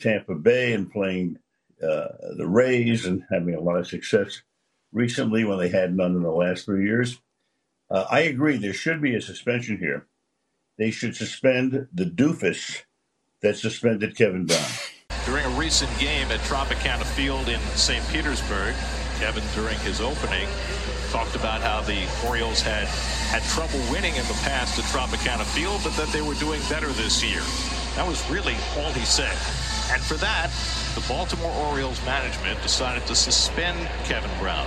Tampa Bay and playing uh, the Rays and having a lot of success recently when they had none in the last three years. Uh, I agree. There should be a suspension here. They should suspend the doofus that suspended Kevin Brown. During a recent game at Tropicana Field in Saint Petersburg, Kevin, during his opening, talked about how the Orioles had had trouble winning in the past at Tropicana Field, but that they were doing better this year. That was really all he said. And for that, the Baltimore Orioles management decided to suspend Kevin Brown.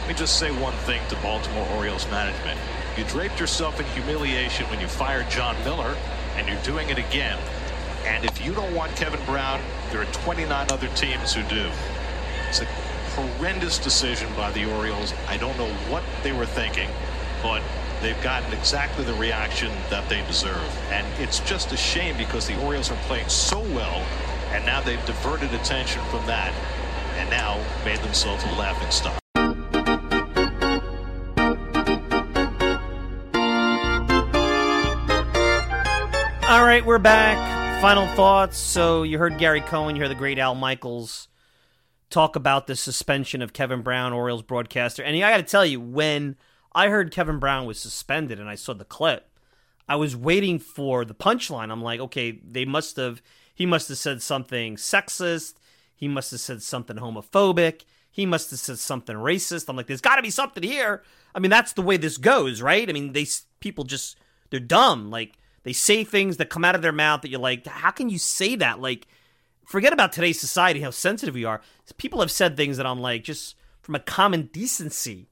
Let me just say one thing to Baltimore Orioles management. You draped yourself in humiliation when you fired John Miller, and you're doing it again. And if you don't want Kevin Brown, there are twenty-nine other teams who do. It's a horrendous decision by the Orioles. I don't know what they were thinking, but they've gotten exactly the reaction that they deserve. And it's just a shame because the Orioles are playing so well, and now they've diverted attention from that, and now made themselves a laughing stock. All right, we're back. Final thoughts. So you heard Gary Cohen, you heard the great Al Michaels talk about the suspension of Kevin Brown, Orioles broadcaster. And I got to tell you, when I heard Kevin Brown was suspended and I saw the clip, I was waiting for the punchline. I'm like, okay, they must have, he must have said something sexist. He must have said something homophobic. He must have said something racist. I'm like, there's got to be something here. I mean, that's the way this goes, right? I mean, they people just, they're dumb. Like, they say things that come out of their mouth that you're like, how can you say that? Like, forget about today's society, how sensitive we are. People have said things that I'm like, just from a common decency,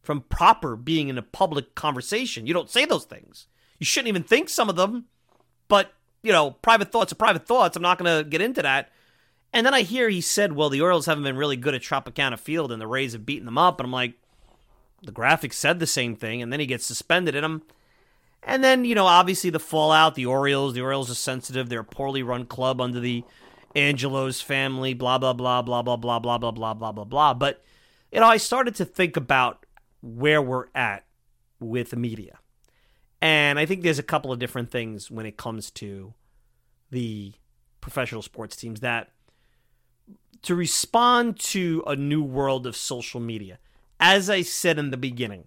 from proper being in a public conversation, you don't say those things. You shouldn't even think some of them. But, you know, private thoughts are private thoughts. I'm not going to get into that. And then I hear he said, well, the Orioles haven't been really good at Tropicana Field and the Rays have beaten them up. And I'm like, the graphic said the same thing. And then he gets suspended. And I'm... And then, you know, obviously the fallout, the Orioles, the Orioles are sensitive. They're a poorly run club under the Angelos family, blah, blah, blah, blah, blah, blah, blah, blah, blah, blah, blah, blah. But, you know, I started to think about where we're at with the media. And I think there's a couple of different things when it comes to the professional sports teams that to respond to a new world of social media, as I said in the beginning,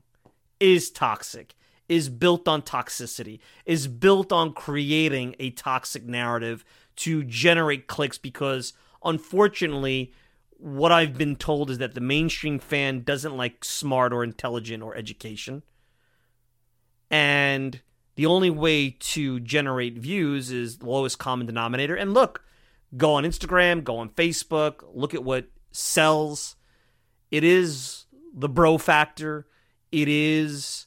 is toxic, is built on toxicity, is built on creating a toxic narrative to generate clicks because, unfortunately, what I've been told is that the mainstream fan doesn't like smart or intelligent or education. And the only way to generate views is the lowest common denominator. And look, go on Instagram, go on Facebook, look at what sells. It is the bro factor. It is,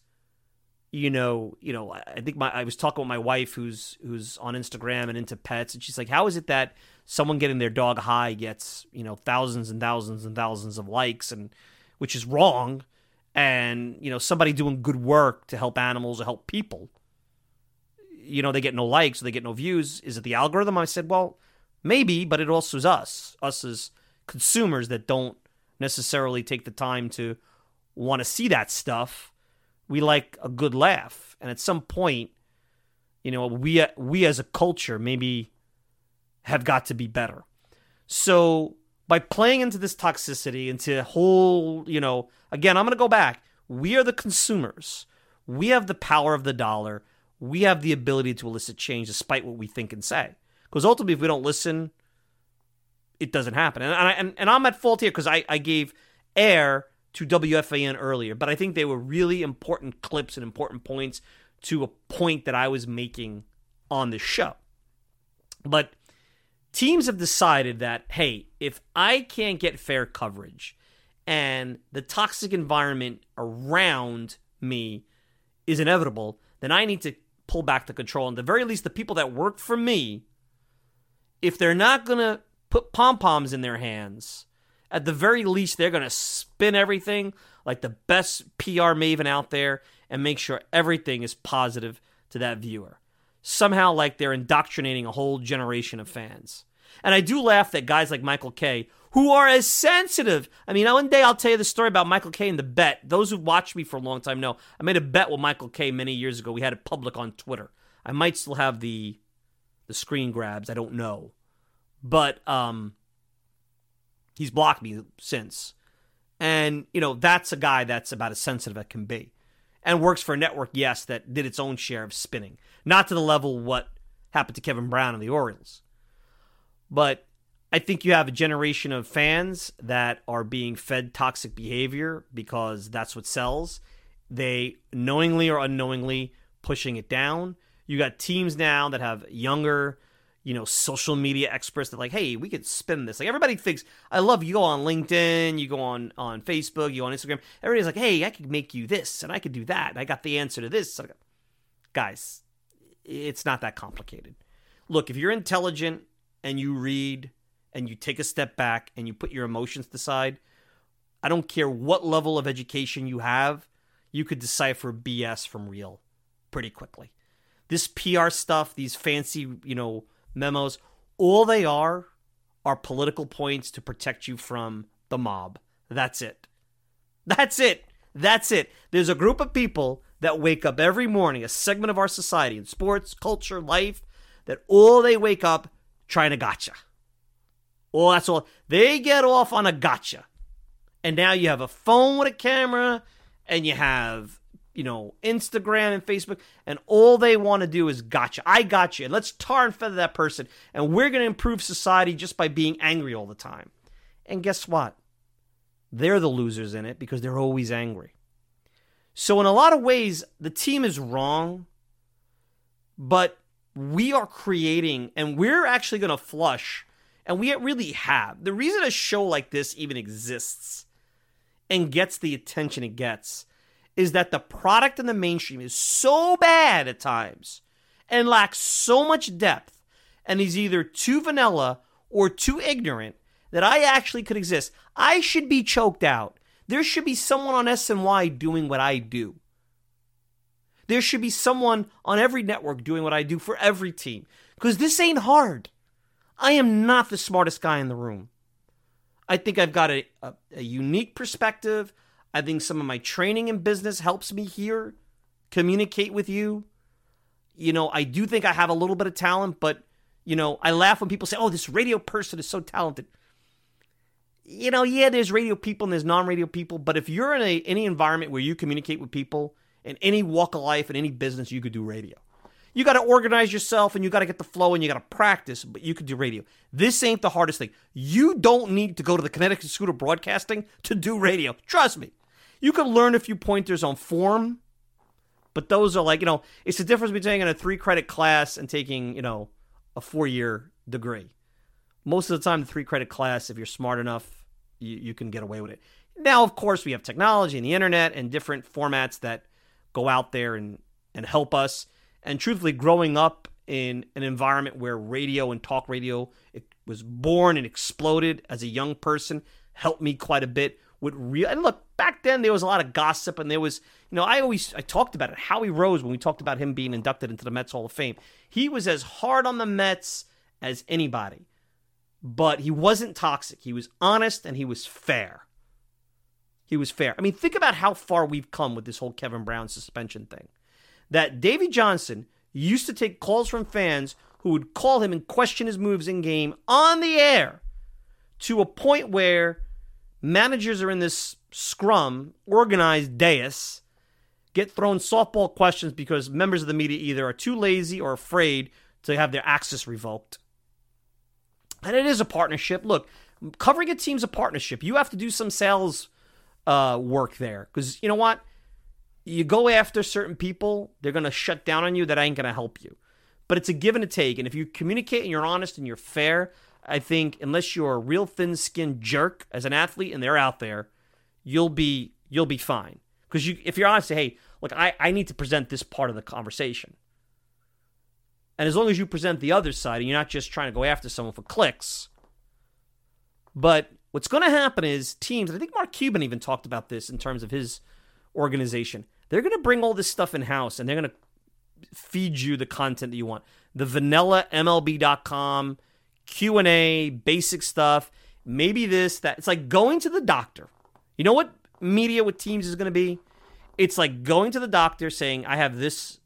you know, you know, I think my, I was talking with my wife who's, who's on Instagram and into pets. And she's like, how is it that someone getting their dog high gets, you know, thousands and thousands and thousands of likes, and which is wrong. And, you know, somebody doing good work to help animals or help people, you know, they get no likes, they get no views. Is it the algorithm? I said, well, maybe, but it also is us, us as consumers that don't necessarily take the time to want to see that stuff. We like a good laugh. And at some point, you know, we, we as a culture maybe have got to be better. So by playing into this toxicity, into whole, you know, again, I'm going to go back. We are the consumers. We have the power of the dollar. We have the ability to elicit change despite what we think and say. Because ultimately, if we don't listen, it doesn't happen. And, and, I, and, and I'm at fault here because I, I gave air to W F A N earlier. But I think they were really important clips and important points to a point that I was making on the show. But teams have decided that, hey, if I can't get fair coverage and the toxic environment around me is inevitable, then I need to pull back the control. And at the very least, the people that work for me, if they're not going to put pom-poms in their hands, at the very least, they're going to spin everything like the best P R maven out there and make sure everything is positive to that viewer. Somehow like they're indoctrinating a whole generation of fans. And I do laugh that guys like Michael Kay, who are as sensitive. I mean, one day I'll tell you the story about Michael Kay and the bet. Those who've watched me for a long time know I made a bet with Michael Kay many years ago. We had it public on Twitter. I might still have the the screen grabs. I don't know. But um, he's blocked me since. And, you know, that's a guy that's about as sensitive as can be. And works for a network, yes, that did its own share of spinning. Not to the level what happened to Kevin Brown and the Orioles. But I think you have a generation of fans that are being fed toxic behavior because that's what sells. They knowingly or unknowingly pushing it down. You got teams now that have younger, you know, social media experts that like, hey, we could spin this. Like everybody thinks, I love you go on LinkedIn, you go on, on Facebook, you go on Instagram. Everybody's like, hey, I could make you this and I could do that. And I got the answer to this. So, guys, it's not that complicated. Look, if you're intelligent and you read and you take a step back and you put your emotions to the side, I don't care what level of education you have, you could decipher B S from real pretty quickly. This P R stuff, these fancy, you know, memos, all they are are political points to protect you from the mob. That's it. That's it. That's it. There's a group of people that wake up every morning, a segment of our society in sports, culture, life, that all they wake up trying to gotcha. Well, that's all. They get off on a gotcha. And now you have a phone with a camera and you have, you know, Instagram and Facebook, and all they want to do is gotcha. I gotcha. And let's tar and feather that person. And we're going to improve society just by being angry all the time. And guess what? They're the losers in it because they're always angry. So in a lot of ways, the team is wrong, but we are creating, and we're actually going to flush. And we really have. The reason a show like this even exists and gets the attention it gets is that the product in the mainstream is so bad at times and lacks so much depth and is either too vanilla or too ignorant that I actually could exist. I should be choked out. There should be someone on S N Y doing what I do. There should be someone on every network doing what I do for every team because this ain't hard. I am not the smartest guy in the room. I think I've got a, a, a unique perspective. I think some of my training in business helps me here communicate with you You know, I do think I have a little bit of talent, but, you know, I laugh when people say, oh, this radio person is so talented. You know, yeah, there's radio people and there's non-radio people, but if you're in a, any environment where you communicate with people in any walk of life, in any business, you could do radio. You got to organize yourself and you got to get the flow and you got to practice, but you could do radio. This ain't the hardest thing. You don't need to go to the Connecticut School of Broadcasting to do radio. Trust me. You can learn a few pointers on form, but those are like, you know, it's the difference between taking a three-credit class and taking, you know, a four-year degree. Most of the time, the three-credit class, if you're smart enough, you, you can get away with it. Now, of course, we have technology and the internet and different formats that go out there and, and help us. And truthfully, growing up in an environment where radio and talk radio, it was born and exploded as a young person, helped me quite a bit with real. And look, back then there was a lot of gossip and there was, you know, I always, I talked about it. Howie Rose, when we talked about him being inducted into the Mets Hall of Fame, he was as hard on the Mets as anybody, but he wasn't toxic. He was honest and he was fair. He was fair. I mean, think about how far we've come with this whole Kevin Brown suspension thing. That Davey Johnson used to take calls from fans who would call him and question his moves in game on the air, to a point where managers are in this scrum, organized dais, get thrown softball questions because members of the media either are too lazy or afraid to have their access revoked. And it is a partnership. Look, covering a team's a partnership. You have to do some sales uh, work there because you know what? You go after certain people, they're going to shut down on you. That ain't going to help you. But it's a give and a take. And if you communicate and you're honest and you're fair, I think unless you're a real thin-skinned jerk as an athlete and they're out there, you'll be you'll be fine. Because you, if you're honest, say, hey, look, I, I need to present this part of the conversation. And as long as you present the other side and you're not just trying to go after someone for clicks. But what's going to happen is teams, and I think Mark Cuban even talked about this in terms of his organization, they're going to bring all this stuff in-house and they're going to feed you the content that you want. The vanilla M L B dot com, Q and A, basic stuff, maybe this, that. It's like going to the doctor. You know what media with teams is going to be? It's like going to the doctor saying, I have this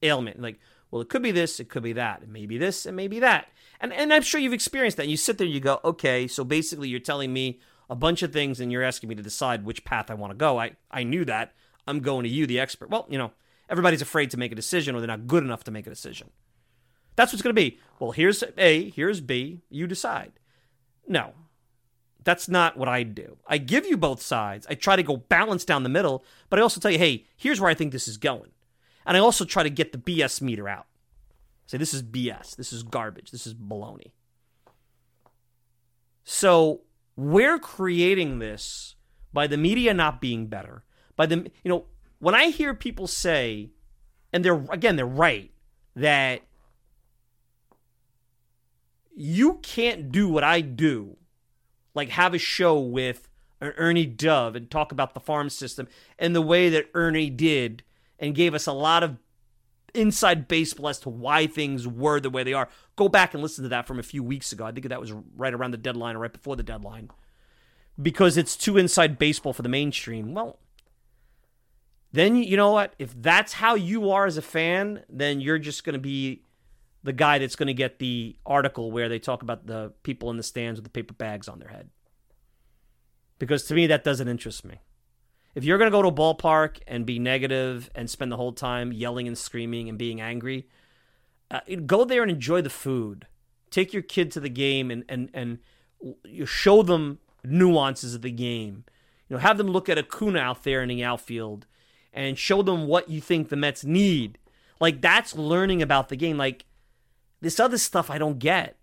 ailment. Like, well, it could be this, it could be that. It may be this, it may be that. And, and I'm sure you've experienced that. You sit there and you go, okay, so basically you're telling me a bunch of things, and you're asking me to decide which path I want to go. I, I knew that. I'm going to you, the expert. Well, you know, everybody's afraid to make a decision or they're not good enough to make a decision. That's what's going to be. Well, here's A, here's B, you decide. No, that's not what I do. I give you both sides. I try to go balance down the middle, but I also tell you, hey, here's where I think this is going. And I also try to get the B S meter out. Say, this is B S. This is garbage. This is baloney. So we're creating this by the media not being better. By the, you know, when I hear people say, and they're, again, they're right, that you can't do what I do, like have a show with an Ernie Dove and talk about the farm system and the way that Ernie did and gave us a lot of inside baseball as to why things were the way they are. Go back and listen to that from a few weeks ago. I think that was right around the deadline or right before the deadline, because it's too inside baseball for the mainstream. Well, then you know what? If that's how you are as a fan, then you're just going to be the guy that's going to get the article where they talk about the people in the stands with the paper bags on their head. Because to me, that doesn't interest me. If you're going to go to a ballpark and be negative and spend the whole time yelling and screaming and being angry, uh, go there and enjoy the food. Take your kid to the game and and and you show them nuances of the game. You know, have them look at Acuna out there in the outfield and show them what you think the Mets need. Like, that's learning about the game. Like, this other stuff I don't get.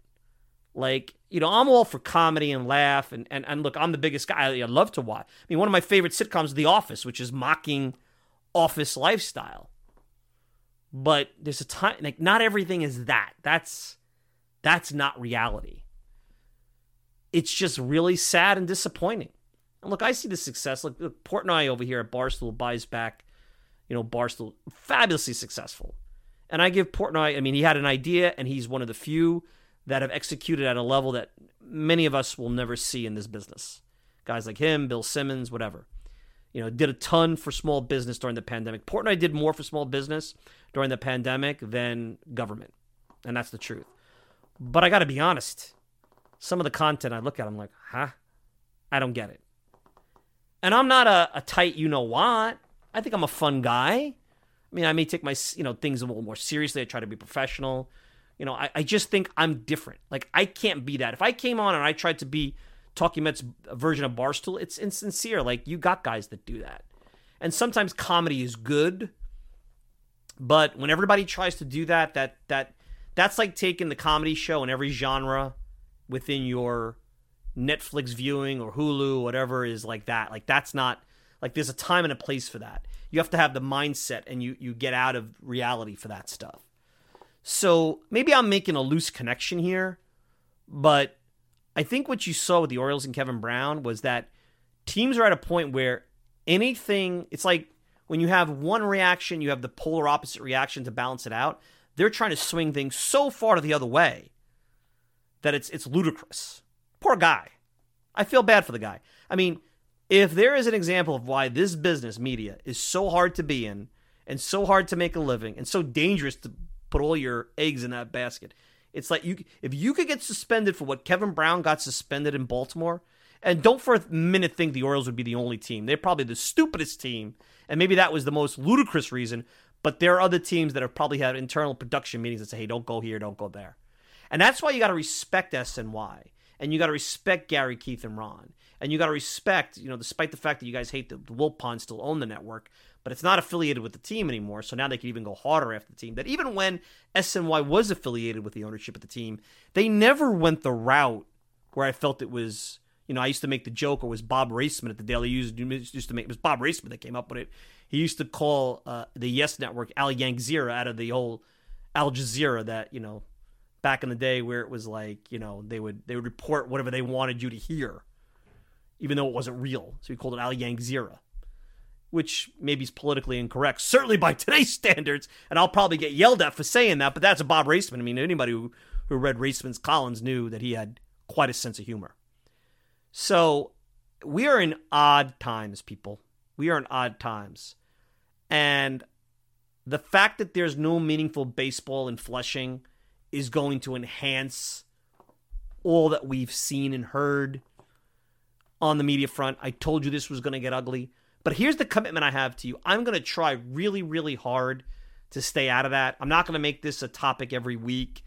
Like, you know, I'm all for comedy and laugh. And, and, and look, I'm the biggest guy. I love to watch. I mean, one of my favorite sitcoms is The Office, which is mocking office lifestyle. But there's a time, like, not everything is that. That's, that's not reality. It's just really sad and disappointing. And look, I see the success. Look, look, Portnoy over here at Barstool buys back, you know, Barstool, fabulously successful. And I give Portnoy, I mean, he had an idea, and he's one of the few that have executed at a level that many of us will never see in this business. Guys like him, Bill Simmons, whatever. you know, did a ton for small business during the pandemic. Portnoy did more for small business during the pandemic than government, and that's the truth. But I got to be honest, some of the content I look at, I'm like, huh? I don't get it. And I'm not a, a tight you-know-what. I think I'm a fun guy. I mean, I may take my, you know, things a little more seriously. I try to be professional. You know, I, I just think I'm different. Like, I can't be that. If I came on and I tried to be Talking Mets version of Barstool, it's insincere. Like, you got guys that do that. And sometimes comedy is good, but when everybody tries to do that, that that that's like taking the comedy show in every genre within your Netflix viewing or Hulu, whatever is like that. Like, that's not, like, there's a time and a place for that. You have to have the mindset, and you you get out of reality for that stuff. So maybe I'm making a loose connection here, but I think what you saw with the Orioles and Kevin Brown was that teams are at a point where anything, it's like when you have one reaction, you have the polar opposite reaction to balance it out. They're trying to swing things so far to the other way that it's it's ludicrous. Poor guy. I feel bad for the guy. I mean, if there is an example of why this business, media, is so hard to be in and so hard to make a living and so dangerous to put all your eggs in that basket, it's like you if you could get suspended for what Kevin Brown got suspended in Baltimore, and don't for a minute think the Orioles would be the only team. They're probably the stupidest team, and maybe that was the most ludicrous reason, but there are other teams that have probably had internal production meetings that say, hey, don't go here, don't go there. And that's why you got to respect S N Y, and you got to respect Gary, Keith, and Ron, and you got to respect, you know, despite the fact that you guys hate the, the Wilpons still own the network, but it's not affiliated with the team anymore, so now they can even go harder after the team. That even when S N Y was affiliated with the ownership of the team, they never went the route where I felt it was, you know, I used to make the joke, or was Bob Raissman at the Daily News used to make, it was Bob Raissman that came up with it. He used to call uh, the Yes Network Al Yankzira out of the whole Al Jazeera that, you know, back in the day where it was like, you know, they would they would report whatever they wanted you to hear, even though it wasn't real. So he called it Al Yankzira, which maybe is politically incorrect, certainly by today's standards, and I'll probably get yelled at for saying that, but that's a Bob Raissman. I mean, anybody who, who read Raisman's columns knew that he had quite a sense of humor. So we are in odd times, people. We are in odd times. And the fact that there's no meaningful baseball in Flushing is going to enhance all that we've seen and heard on the media front. I told you this was going to get ugly. But here's the commitment I have to you. I'm going to try really, really hard to stay out of that. I'm not going to make this a topic every week.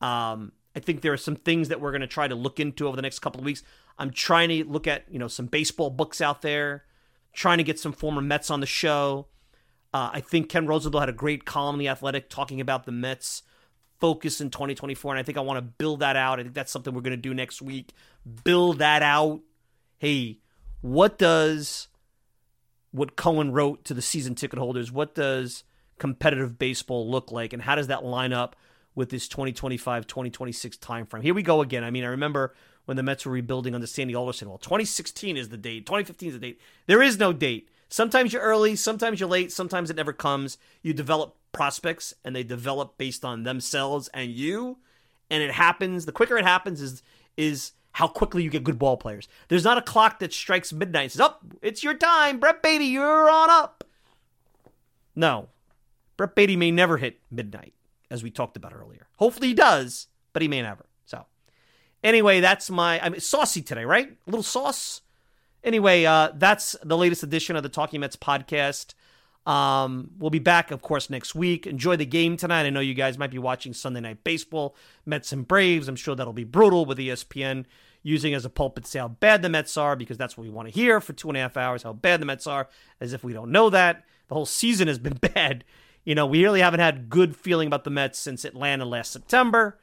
Um, I think there are some things that we're going to try to look into over the next couple of weeks. I'm trying to look at, you know, some baseball books out there, trying to get some former Mets on the show. Uh, I think Ken Rosenthal had a great column in The Athletic talking about the Mets' focus in twenty twenty-four, and I think I want to build that out. I think that's something we're going to do next week. Build that out. Hey, what does... what Cohen wrote to the season ticket holders, what does competitive baseball look like, and how does that line up with this twenty twenty-five, twenty twenty-six timeframe? Here we go again. I mean, I remember when the Mets were rebuilding under Sandy Alderson. Well, twenty sixteen is the date. twenty fifteen is the date. There is no date. Sometimes you're early. Sometimes you're late. Sometimes it never comes. You develop prospects, and they develop based on themselves and you, and it happens. The quicker it happens is is – how quickly you get good ball players. There's not a clock that strikes midnight and says, oh, it's your time, Brett Baty, you're on up. No. Brett Baty may never hit midnight, as we talked about earlier. Hopefully he does, but he may never. So, anyway, that's my... I mean, saucy today, right? A little sauce? Anyway, uh, that's the latest edition of the Talking Mets podcast. Um, we'll be back, of course, next week. Enjoy the game tonight. I know you guys might be watching Sunday Night Baseball, Mets and Braves. I'm sure that'll be brutal with E S P N using as a pulpit to say how bad the Mets are, because that's what we want to hear for two and a half hours, how bad the Mets are, as if we don't know that. The whole season has been bad. You know, we really haven't had good feeling about the Mets since Atlanta last September.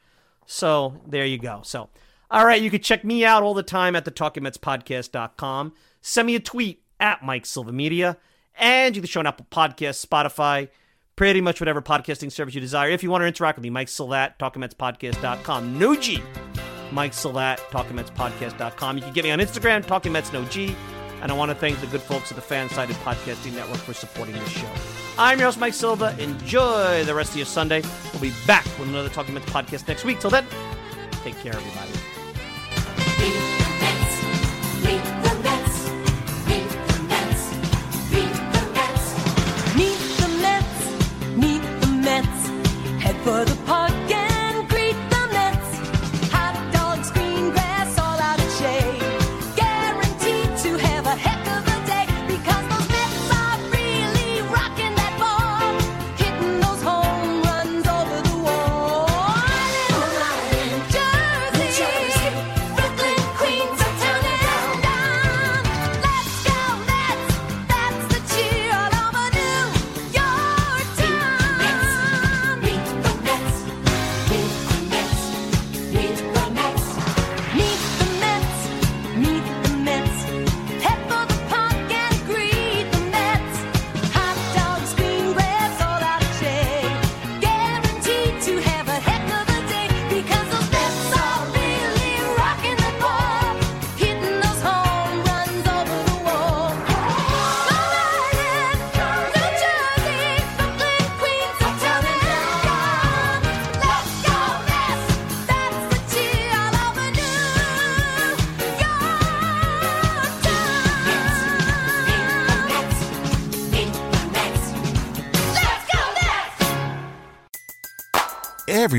So there you go. So, all right, you can check me out all the time at the talking mets podcast dot com. Send me a tweet at Mike Silva Media. And you can show on Apple Podcasts, Spotify, pretty much whatever podcasting service you desire. If you want to interact with me, Mike Sillat, talking mets podcast dot com. No G. Mike Sillat, talking mets podcast dot com. You can get me on Instagram, talking mets no g. And I want to thank the good folks at the Fan-Sided Podcasting Network for supporting this show. I'm your host, Mike Silva. Enjoy the rest of your Sunday. We'll be back with another Talking Mets podcast next week. Till then, take care, everybody. Beat the Mets. Beat the Mets. Beat the Mets.